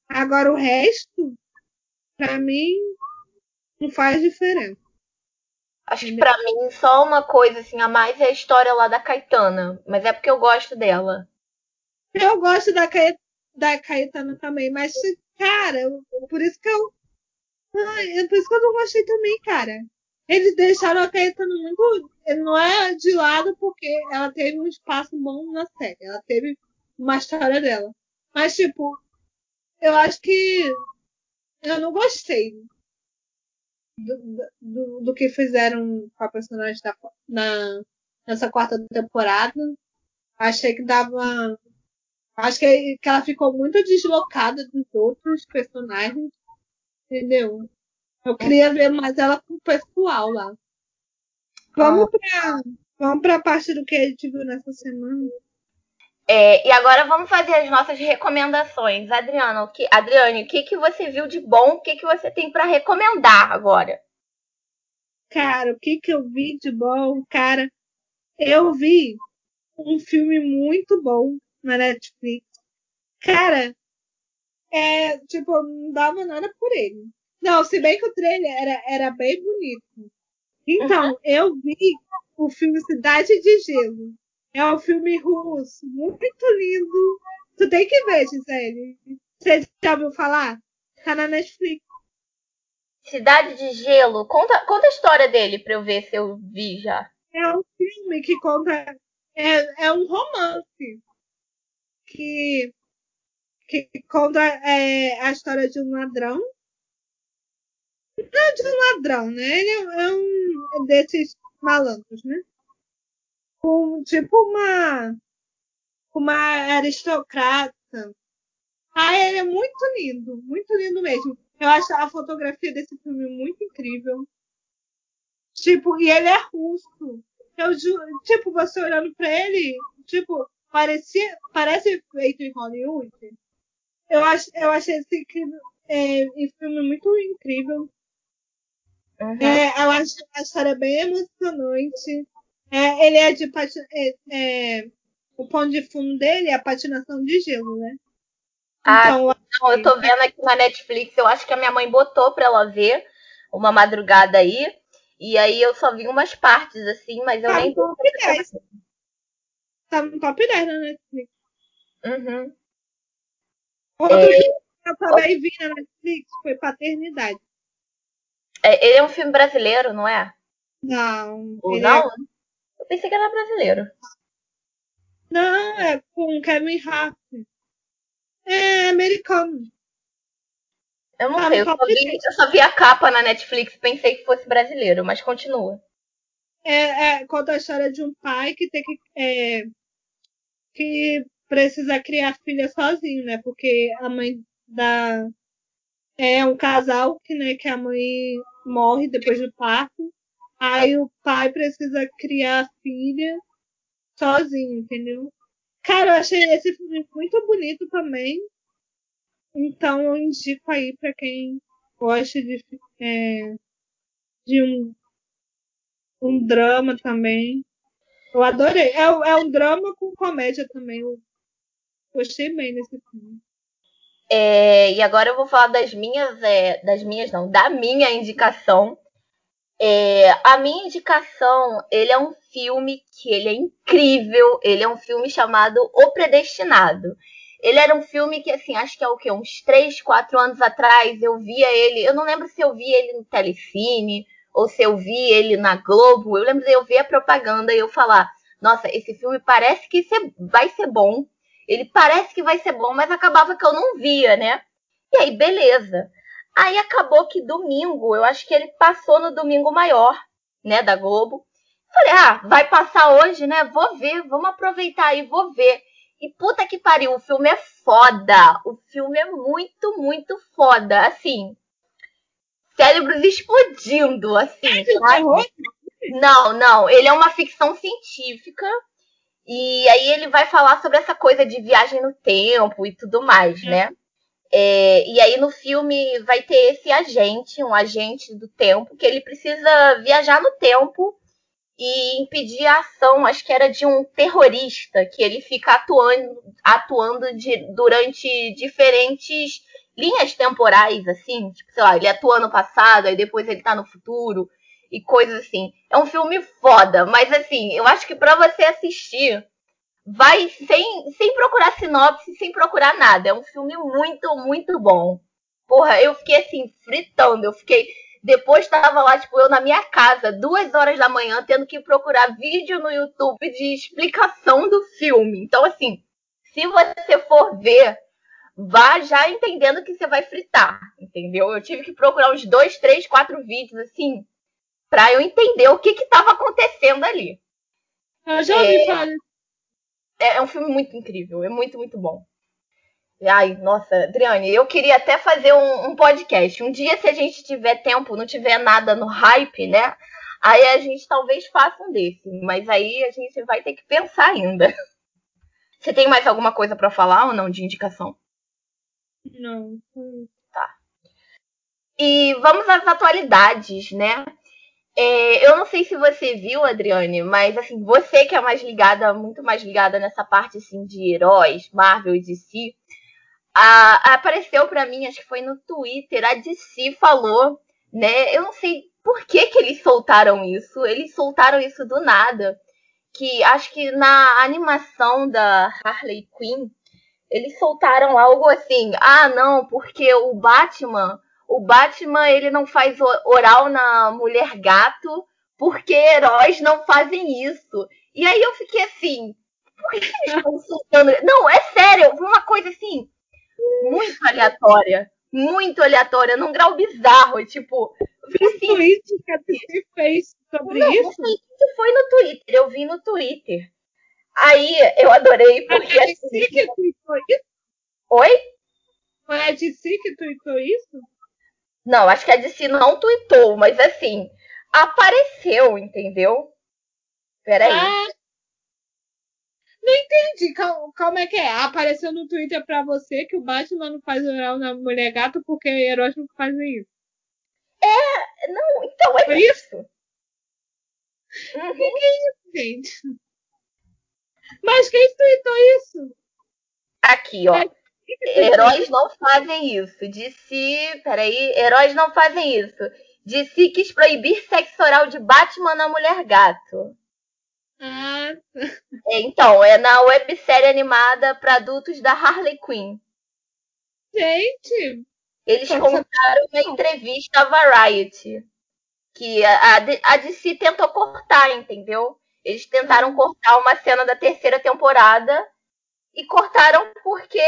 Agora, o resto, pra mim, não faz diferença. Acho que pra mim, só uma coisa assim a mais é a história lá da Caetana. Mas é porque eu gosto dela. Eu gosto da, Caet- da Caetana também, mas, cara, eu, por isso que eu... Ai, por isso que eu não gostei também, cara. Eles deixaram a Caetana muito... Não é de lado porque ela teve um espaço bom na série. Ela teve uma história dela. Mas, tipo... Eu acho que eu não gostei do, do, do que fizeram com a personagem da, na, nessa quarta temporada. Achei que dava... Acho que, que ela ficou muito deslocada dos outros personagens, entendeu? Eu queria ver mais ela com o pessoal lá. Vamos pra, vamos pra parte do que a gente viu nessa semana. É, e agora vamos fazer as nossas recomendações. Adriana, o que, Adriane, o que, que você viu de bom? O que, que você tem pra recomendar agora? Cara, o que, que eu vi de bom? Cara, eu vi um filme muito bom na Netflix. Cara, é, tipo, não dava nada por ele. Não, se bem que o trailer era, era bem bonito. Então, uhum. eu vi o filme Cidade de Gelo. É um filme russo, muito lindo. Tu tem que ver, Gisele. Você já ouviu falar? Tá na Netflix. Cidade de Gelo? Conta, conta a história dele pra eu ver se eu vi já. É um filme que conta... É, é um romance que, que conta é, a história de um ladrão. Não de um ladrão, né? Ele é um desses malandros, né? Com, tipo uma, uma aristocrata. Ah, ele é muito lindo, muito lindo mesmo. Eu acho a fotografia desse filme muito incrível. Tipo, e ele é russo. Eu juro, tipo, você olhando pra ele, tipo, parecia, parece feito em Hollywood. Eu, ach, eu achei esse incrível, é, esse filme muito incrível. Uhum. É, eu acho a história bem emocionante. É, ele é de patin... é, é... O ponto de fundo dele é a patinação de gelo, né? Ah, então, não, eu tô vendo aqui na Netflix. Eu acho que a minha mãe botou pra ela ver uma madrugada aí. E aí eu só vi umas partes, assim, mas eu tá nem... No top dez. Tá no top dez na Netflix. Uhum. Outro é... que eu também vi na Netflix foi Paternidade. É, ele é um filme brasileiro, não é? Não. Ou não? É... Eu pensei que era brasileiro. Não, é com Kevin Hart. É americano. Eu não tá sei, eu só, vi, eu só vi a capa na Netflix, pensei que fosse brasileiro, mas continua. É, é, conta a história de um pai que tem que... É, que precisa criar a filha sozinho, né? Porque a mãe da... É um casal que, né, que a mãe morre depois do parto. Aí o pai precisa criar a filha sozinho, entendeu? Cara, eu achei esse filme muito bonito também. Então eu indico aí pra quem gosta de, é, de um, um drama também. Eu adorei. É, é um drama com comédia também. Eu gostei bem desse filme. É, e agora eu vou falar das minhas... É, das minhas não, da minha indicação. É, a minha indicação, ele é um filme que ele é incrível. Ele é um filme chamado O Predestinado. Ele era um filme que, assim, acho que é o quê? Uns três, quatro anos atrás eu via ele. Eu não lembro se eu vi ele no Telecine ou se eu vi ele na Globo. Eu lembro de eu ver a propaganda e eu falar: nossa, esse filme parece que vai ser bom. Ele parece que vai ser bom, mas acabava que eu não via, né? E aí, beleza. Aí acabou que domingo, eu acho que ele passou no Domingo Maior, né, da Globo. Falei, ah, vai passar hoje, né? Vou ver, vamos aproveitar aí, vou ver. E puta que pariu, o filme é foda. O filme é muito, muito foda. Assim, cérebros explodindo, assim. Sabe? Não, não, ele é uma ficção científica. E aí ele vai falar sobre essa coisa de viagem no tempo e tudo mais, é. né? É, e aí no filme vai ter esse agente, um agente do tempo, que ele precisa viajar no tempo e impedir a ação, acho que era de um terrorista, que ele fica atuando, atuando de, durante diferentes linhas temporais, assim, tipo, sei lá, ele atua no passado, aí depois ele tá no futuro, e coisas assim. É um filme foda, mas assim, eu acho que pra você assistir... Vai sem, sem procurar sinopse, sem procurar nada. É um filme muito, muito bom. Porra, eu fiquei assim, fritando. Eu fiquei... Depois tava lá, tipo, eu na minha casa, duas horas da manhã, tendo que procurar vídeo no YouTube de explicação do filme. Então, assim, se você for ver, vá já entendendo que você vai fritar, entendeu? Eu tive que procurar uns dois, três, quatro vídeos, assim, pra eu entender o que que tava acontecendo ali. Eu já ouvi falar. É, é um filme muito incrível, é muito, muito bom. Ai, nossa, Adriane, eu queria até fazer um, um podcast. Um dia, se a gente tiver tempo, não tiver nada no hype, né? Aí a gente talvez faça um desse, mas aí a gente vai ter que pensar ainda. Você tem mais alguma coisa pra falar ou não de indicação? Não. Tá. E vamos às atualidades, né? É, eu não sei se você viu, Adriane, mas assim, você que é mais ligada, muito mais ligada nessa parte assim, de heróis, Marvel e D C, a, a apareceu pra mim, acho que foi no Twitter, a D C falou, né? Eu não sei por que que eles soltaram isso. Eles soltaram isso do nada. Que acho que na animação da Harley Quinn, eles soltaram algo assim, ah, não, porque o Batman, o Batman, ele não faz oral na Mulher Gato, porque heróis não fazem isso. E aí eu fiquei assim, por que eles estão soltando? Não, é sério, uma coisa assim, muito aleatória, muito aleatória, num grau bizarro, tipo... O tweet que a T V fez sobre não, isso? Não, foi no Twitter, eu vi no Twitter. Aí eu adorei porque... Foi a D C que tweetou isso? Oi? Foi a D C que tweetou isso? Não, acho que a D C não tweetou, mas assim, apareceu, entendeu? Peraí. Ah, não entendi, como, como é que é? Apareceu no Twitter pra você que o Batman não faz oral na Mulher Gato porque heróis não fazem isso. É, não, então é isso. isso. Uhum. Que é isso, gente? Mas quem tweetou isso? Aqui, ó. Heróis não fazem isso. D C, peraí, heróis não fazem isso. D C quis proibir sexo oral de Batman na Mulher Gato. Ah. É, então, é na websérie animada para adultos da Harley Quinn. Gente... Eles contaram na entrevista à Variety que a, a D C tentou cortar, entendeu? Eles tentaram cortar uma cena da terceira temporada e cortaram porque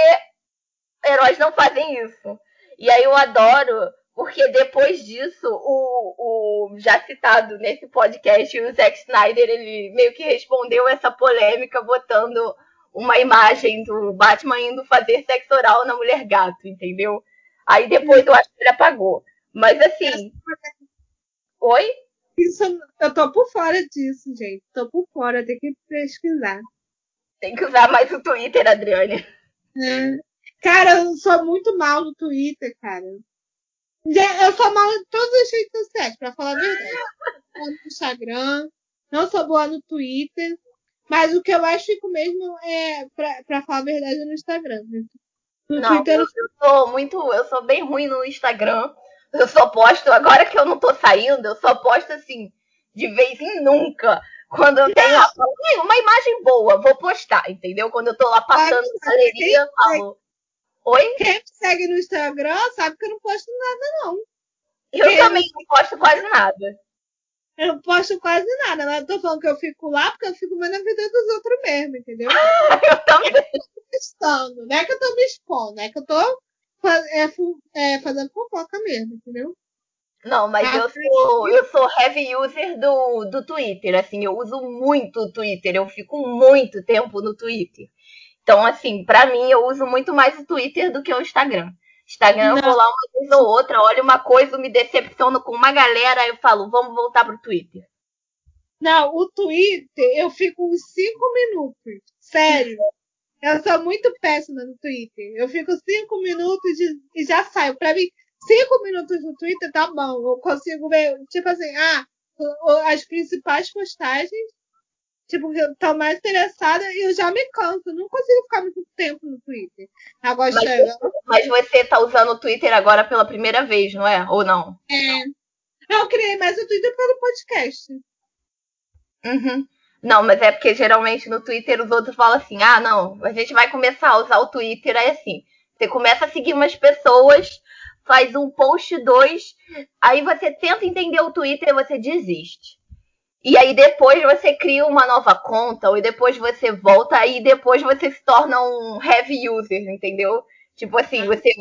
heróis não fazem isso. E aí eu adoro, porque depois disso, o, o já citado nesse podcast, o Zack Snyder, ele meio que respondeu essa polêmica botando uma imagem do Batman indo fazer sexo oral na Mulher Gato, entendeu? Aí depois eu acho que ele apagou. Mas assim... Oi? Isso, eu tô por fora disso, gente. Tô por fora, tem que pesquisar. Tem que usar mais o Twitter, Adriane. É. Cara, eu sou muito mal no Twitter, cara. Eu sou mal em todas as redes sociais, pra falar a verdade. No Instagram, não sou boa no Twitter. Mas o que eu acho que mesmo é, pra, pra falar a verdade, é no Instagram, né? Não, eu sou muito, eu sou bem ruim no Instagram, eu só posto, agora que eu não tô saindo, eu só posto assim, de vez em nunca, quando eu tenho uma, uma imagem boa, vou postar, entendeu? Quando eu tô lá passando na galeria, eu falo, oi? Quem me segue no Instagram sabe que eu não posto nada, não. Eu Quem também me... não posto quase nada. Eu não posto quase nada, mas eu tô falando que eu fico lá porque eu fico vendo a vida dos outros mesmo, entendeu? Eu também. Estando. Não é que eu tô me expondo, é que eu tô faz... é, é, fazendo fofoca mesmo, entendeu? Não, mas ah, eu, sou, eu sou heavy user do, do Twitter, assim, eu uso muito o Twitter, eu fico muito tempo no Twitter. Então, assim, pra mim, eu uso muito mais o Twitter do que o Instagram. Instagram, não. Eu vou lá uma vez ou outra, olho uma coisa, me decepciono com uma galera, eu falo, vamos voltar pro Twitter. Não, o Twitter, eu fico uns cinco minutos, sério. Eu sou muito péssima no Twitter. Eu fico cinco minutos de, e já saio. Pra mim, cinco minutos no Twitter tá bom. Eu consigo ver, tipo assim, ah, as principais postagens, tipo, que eu tô mais interessada e eu já me canso. Não consigo ficar muito tempo no Twitter. Agora mas, eu... mas você tá usando o Twitter agora pela primeira vez, não é? Ou não? É. Eu criei mais o Twitter pelo podcast. Uhum. Não, mas é porque geralmente no Twitter os outros falam assim, ah, não, a gente vai começar a usar o Twitter, aí assim, você começa a seguir umas pessoas, faz um post, dois, aí você tenta entender o Twitter e você desiste. E aí depois você cria uma nova conta, ou depois você volta, aí depois você se torna um heavy user, entendeu? Tipo assim, você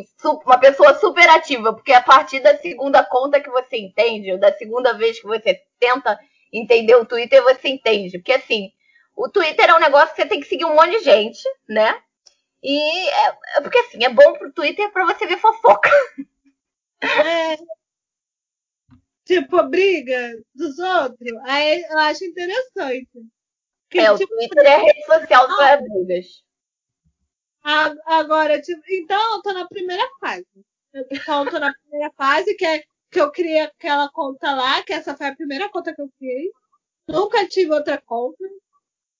uma pessoa super ativa, porque a partir da segunda conta que você entende, ou da segunda vez que você tenta entender o Twitter, você entende. Porque assim, o Twitter é um negócio que você tem que seguir um monte de gente, né? E é, é porque assim, é bom pro Twitter pra você ver fofoca. É, tipo, a briga dos outros. Aí eu acho interessante. Porque, é, o tipo, Twitter é a rede social para brigas. Agora, tipo, então eu tô na primeira fase. Eu tô na primeira fase, que é que eu criei aquela conta lá, que essa foi a primeira conta que eu criei. Nunca tive outra conta.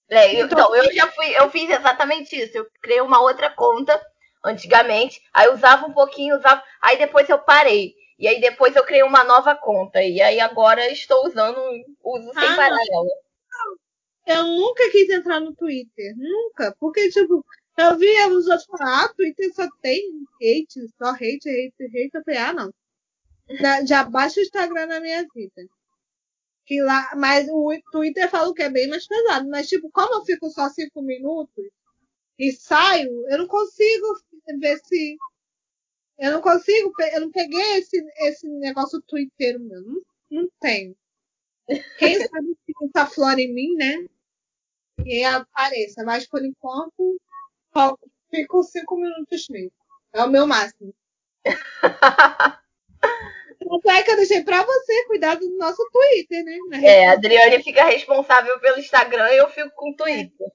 É, eu, então, então, eu já fui, eu fiz exatamente isso. Eu criei uma outra conta antigamente. Aí usava um pouquinho, usava. Aí depois eu parei. E aí depois eu criei uma nova conta. E aí agora estou usando, uso ah, sem parar ela. Eu nunca quis entrar no Twitter. Nunca. Porque, tipo. Eu vi os outros falar, ah, Twitter só tem hate, só hate, hate, hate. Eu falei, ah, não. Já, já baixa o Instagram na minha vida. Que lá, mas o Twitter fala que é bem mais pesado. Mas, tipo, como eu fico só cinco minutos e saio, eu não consigo ver se... Eu não consigo, eu não peguei esse, esse negócio Twitter meu. Não, não tenho. Quem sabe se essa flor em mim, né? E apareça. Mas, por enquanto... Fico cinco minutos mesmo. É o meu máximo. Tanto é que eu deixei pra você cuidar do nosso Twitter, né? Na é, a Adriane fica responsável pelo Instagram e eu fico com o Twitter.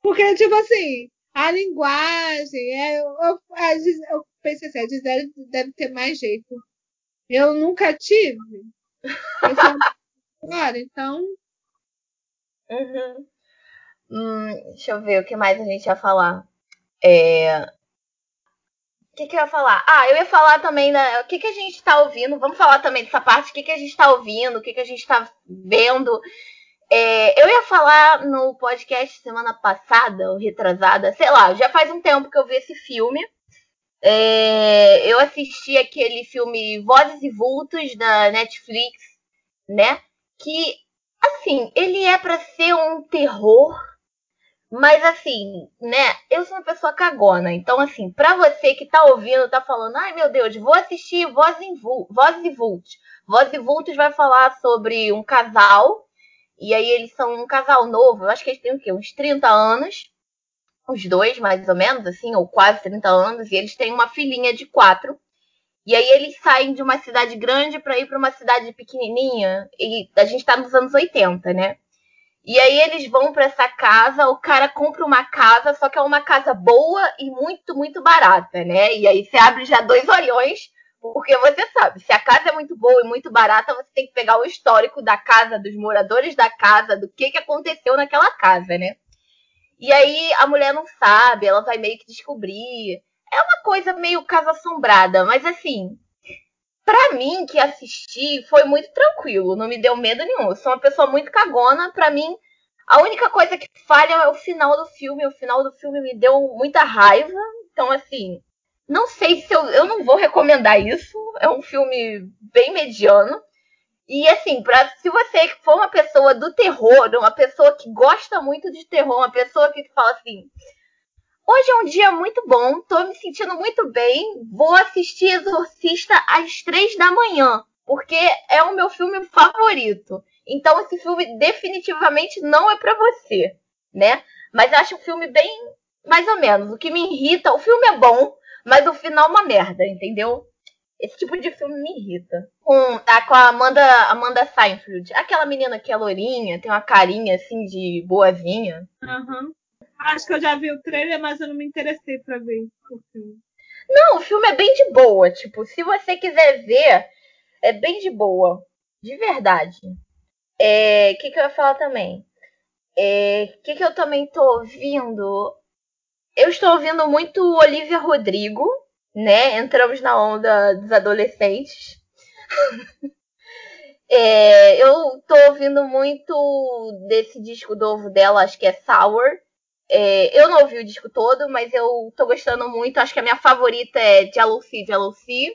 Porque, tipo assim, a linguagem... É, eu, eu, a, eu pensei assim, a Gisele deve ter mais jeito. Eu nunca tive. Eu sou agora, então... Uhum. Hum, deixa eu ver o que mais a gente ia falar. É... O que, que eu ia falar? Ah, eu ia falar também da... o que, que a gente tá ouvindo. Vamos falar também dessa parte. O que, que a gente tá ouvindo, o que, que a gente tá vendo. É... Eu ia falar no podcast semana passada, ou retrasada, sei lá, já faz um tempo que eu vi esse filme. É... Eu assisti aquele filme Vozes e Vultos da Netflix, né? Que, assim, ele é pra ser um terror. Mas, assim, né, eu sou uma pessoa cagona. Então, assim, pra você que tá ouvindo, tá falando, ai, meu Deus, vou assistir Vozes e Vultos. Vozes e Vultos vai falar sobre um casal. E aí eles são um casal novo. Eu acho que eles têm o quê? Uns trinta anos. Os dois, mais ou menos, assim, ou quase trinta anos. E eles têm uma filhinha de quatro. E aí eles saem de uma cidade grande pra ir pra uma cidade pequenininha. E a gente tá nos anos oitenta, né? E aí eles vão pra essa casa, o cara compra uma casa, só que é uma casa boa e muito, muito barata, né? E aí você abre já dois olhões, porque você sabe, se a casa é muito boa e muito barata, você tem que pegar o histórico da casa, dos moradores da casa, do que, que aconteceu naquela casa, né? E aí a mulher não sabe, ela vai meio que descobrir. É uma coisa meio casa assombrada, mas assim... Pra mim, que assisti, foi muito tranquilo. Não me deu medo nenhum. Eu sou uma pessoa muito cagona. Pra mim, a única coisa que falha é o final do filme. O final do filme me deu muita raiva. Então, assim, não sei se eu... Eu não vou recomendar isso. É um filme bem mediano. E, assim, pra, se você for uma pessoa do terror, uma pessoa que gosta muito de terror, uma pessoa que fala assim... Hoje é um dia muito bom, tô me sentindo muito bem, vou assistir Exorcista às três da manhã, porque é o meu filme favorito. Então esse filme definitivamente não é pra você, né? Mas acho o filme bem, mais ou menos, o que me irrita, o filme é bom, mas o final é uma merda, entendeu? Esse tipo de filme me irrita. Com, tá, com a Amanda, Amanda Seinfeld, aquela menina que é lourinha, tem uma carinha assim de boazinha. Aham. Uhum. Acho que eu já vi o trailer, mas eu não me interessei pra ver o filme. Não, o filme é bem de boa. Tipo, se você quiser ver, é bem de boa. De verdade. É, que que eu ia falar também? É, que que eu também tô ouvindo? Eu estou ouvindo muito Olivia Rodrigo, né? Entramos na onda dos adolescentes. É, eu tô ouvindo muito desse disco novo dela, acho que é Sour. É, eu não ouvi o disco todo, mas eu tô gostando muito. Acho que a minha favorita é Jealousy, Jealousy.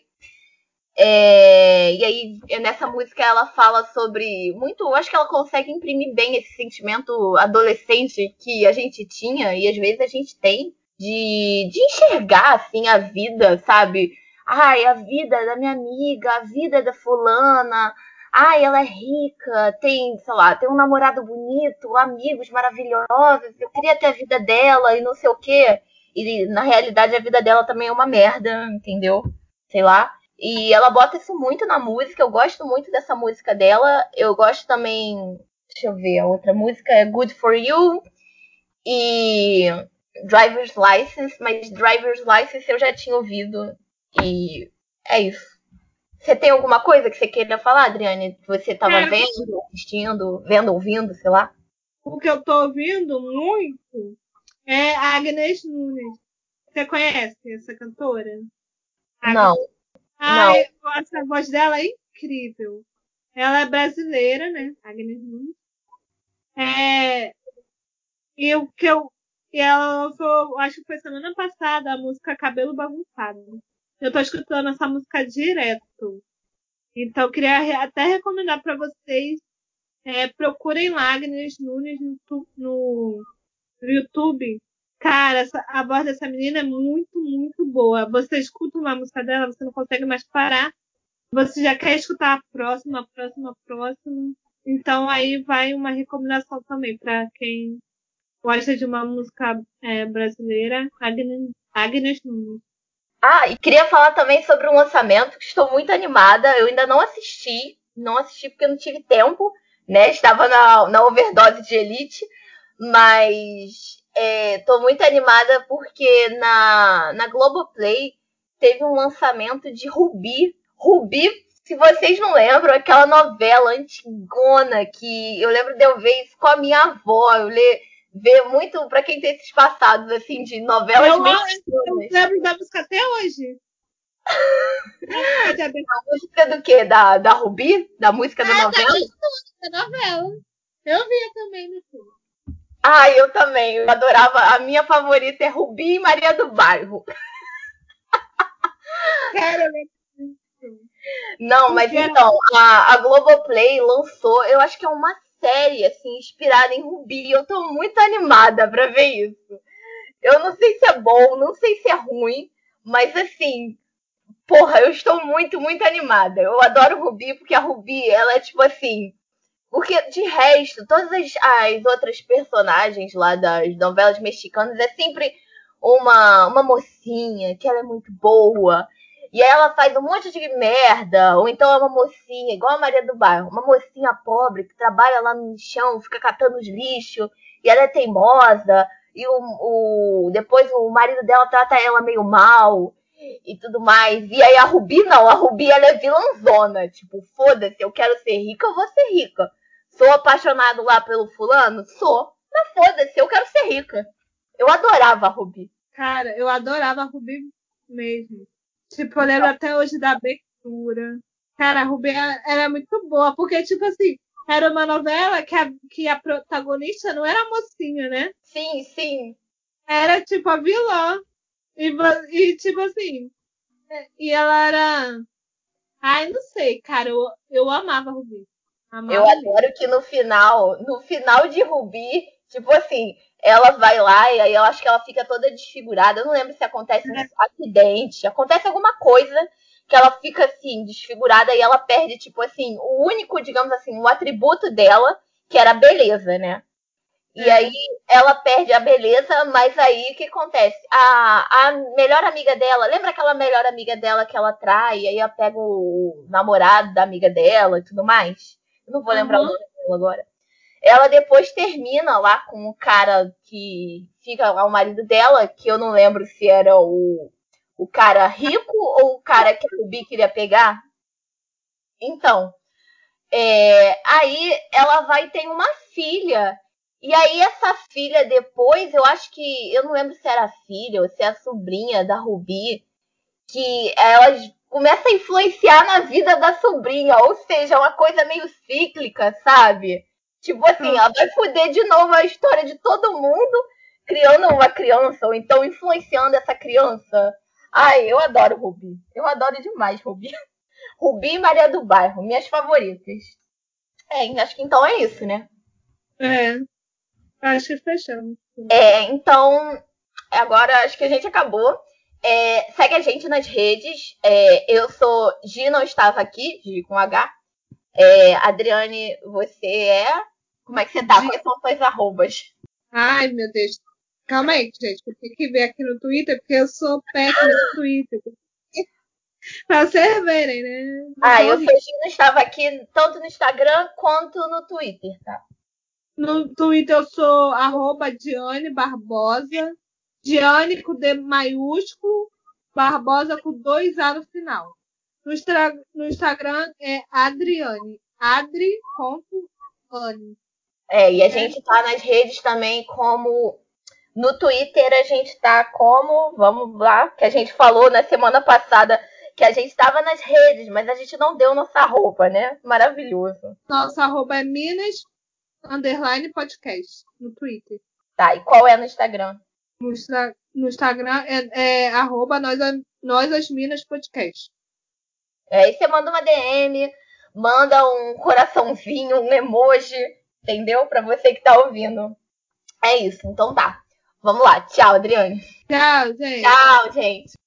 É, e aí, nessa música, ela fala sobre... muito. Acho que ela consegue imprimir bem esse sentimento adolescente que a gente tinha. E, às vezes, a gente tem de, de enxergar, assim, a vida, sabe? Ai, a vida da minha amiga, a vida da fulana. Ai, ela é rica, tem, sei lá, tem um namorado bonito, amigos maravilhosos. Eu queria ter a vida dela e não sei o quê. E, na realidade, a vida dela também é uma merda, entendeu? Sei lá. E ela bota isso muito na música. Eu gosto muito dessa música dela. Eu gosto também... Deixa eu ver, a outra música é Good For You e Driver's License. Mas Driver's License eu já tinha ouvido. E é isso. Você tem alguma coisa que você queira falar, Adriane? Você estava é. vendo, assistindo, vendo, ouvindo, sei lá? O que eu tô ouvindo muito é a Agnes Nunes. Você conhece essa cantora? Agnes? Não. Ai, não. Essa voz dela é incrível. Ela é brasileira, né? Agnes Nunes. É... E o que eu... E ela lançou, acho que foi semana passada, a música Cabelo Bagunçado. Eu tô escutando essa música direto. Então, eu queria até recomendar pra vocês, é, procurem lá Agnes Nunes no, no, no YouTube. Cara, essa, a voz dessa menina é muito, muito boa. Você escuta uma música dela, você não consegue mais parar. Você já quer escutar a próxima, a próxima, a próxima. Então, aí vai uma recomendação também pra quem gosta de uma música é, brasileira, Agnes, Agnes Nunes. Ah, e queria falar também sobre um lançamento que estou muito animada. Eu ainda não assisti, não assisti porque eu não tive tempo, né? Estava na, na overdose de Elite, mas estou é, muito animada porque na, na Globoplay teve um lançamento de Rubi. Rubi, se vocês não lembram, é aquela novela antigona que eu lembro de eu ver isso com a minha avó, eu le... Ver muito pra quem tem esses passados, assim, de novelas. Eu, eu lembro da música até hoje. A música do quê? Da, da Rubi? Da música ah, da novela? Da, da novela. Eu via também, meu filho. Ah, eu também. Eu adorava. A minha favorita é Rubi e Maria do Bairro. Cara, não, mas então, a, a Globoplay lançou, eu acho que é uma série, assim, inspirada em Rubi. Eu tô muito animada pra ver isso. Eu não sei se é bom, não sei se é ruim, mas assim, porra, eu estou muito, muito animada. Eu adoro Rubi, porque a Rubi, ela é tipo assim, porque de resto, todas as, as outras personagens lá das novelas mexicanas é sempre uma, uma mocinha, que ela é muito boa. E aí ela faz um monte de merda, ou então é uma mocinha, igual a Maria do Bairro, uma mocinha pobre que trabalha lá no chão, fica catando os lixos, e ela é teimosa, e o, o, depois o marido dela trata ela meio mal, e tudo mais. E aí a Rubi não, a Rubi ela é vilãzona, tipo, foda-se, eu quero ser rica, eu vou ser rica. Sou apaixonado lá pelo fulano? Sou. Mas foda-se, eu quero ser rica. Eu adorava a Rubi. Cara, eu adorava a Rubi mesmo. Tipo, eu lembro até hoje da abertura. Cara, a Rubi era muito boa, porque, tipo assim, era uma novela que a, que a protagonista não era a mocinha, né? Sim, sim. Era, tipo, a vilã. E, e tipo assim, e ela era... Ai, não sei, cara, eu, eu amava a Rubi. Amava eu adoro que no final, no final de Rubi, tipo assim... Ela vai lá e aí eu acho que ela fica toda desfigurada. Eu não lembro se acontece um acidente. Acontece alguma coisa que ela fica, assim, desfigurada e ela perde, tipo assim, o único, digamos assim, o atributo dela, que era a beleza, né? E é. aí ela perde a beleza, mas aí o que acontece? A, a melhor amiga dela, lembra aquela melhor amiga dela que ela trai? E aí ela pega o namorado da amiga dela e tudo mais? Eu não vou uhum. lembrar o nome dela agora. Ela depois termina lá com o cara que fica lá, o marido dela, que eu não lembro se era o, o cara rico ou o cara que a Rubi queria pegar. Então, é, aí ela vai ter uma filha. E aí essa filha depois, eu acho que, eu não lembro se era a filha ou se é a sobrinha da Rubi, que elas começam a influenciar na vida da sobrinha. Ou seja, é uma coisa meio cíclica, sabe? Tipo assim, ela vai foder de novo a história de todo mundo, criando uma criança, ou então influenciando essa criança. Ai, eu adoro Rubi. Eu adoro demais Rubi. Rubi e Maria do Bairro, minhas favoritas. É, acho que então é isso, né? É. Acho que fechamos. É, então Agora acho que a gente acabou. É, segue a gente nas redes. É, eu sou Gi, não estava aqui, Gi com H. É, Adriane, você é. Como é que você tá? Quais são suas arrobas? Ai, meu Deus. Calma aí, gente. Eu tenho que ver aqui no Twitter, porque eu sou péssima no Twitter. Pra vocês verem, né? Não ah, eu sou Gi, não estava aqui, tanto no Instagram quanto no Twitter, tá? No Twitter eu sou arroba Diane Barbosa. Diane com D maiúsculo, Barbosa com dois A no final. No, extra, no Instagram é Adriane, adri ponto ane. É, e a é. gente tá nas redes também como... No Twitter a gente tá como... Vamos lá, que a gente falou na semana passada que a gente tava nas redes, mas a gente não deu nossa arroba, né? Maravilhoso. Nossa arroba é Minas, underline podcast, no Twitter. Tá, e qual é no Instagram? No, no Instagram é, é arroba nós, nós as Minas Podcast. É, e você manda uma D M, manda um coraçãozinho, um emoji, entendeu? Pra você que tá ouvindo. É isso, então tá. Vamos lá. Tchau, Adriane. Tchau, gente. Tchau, gente.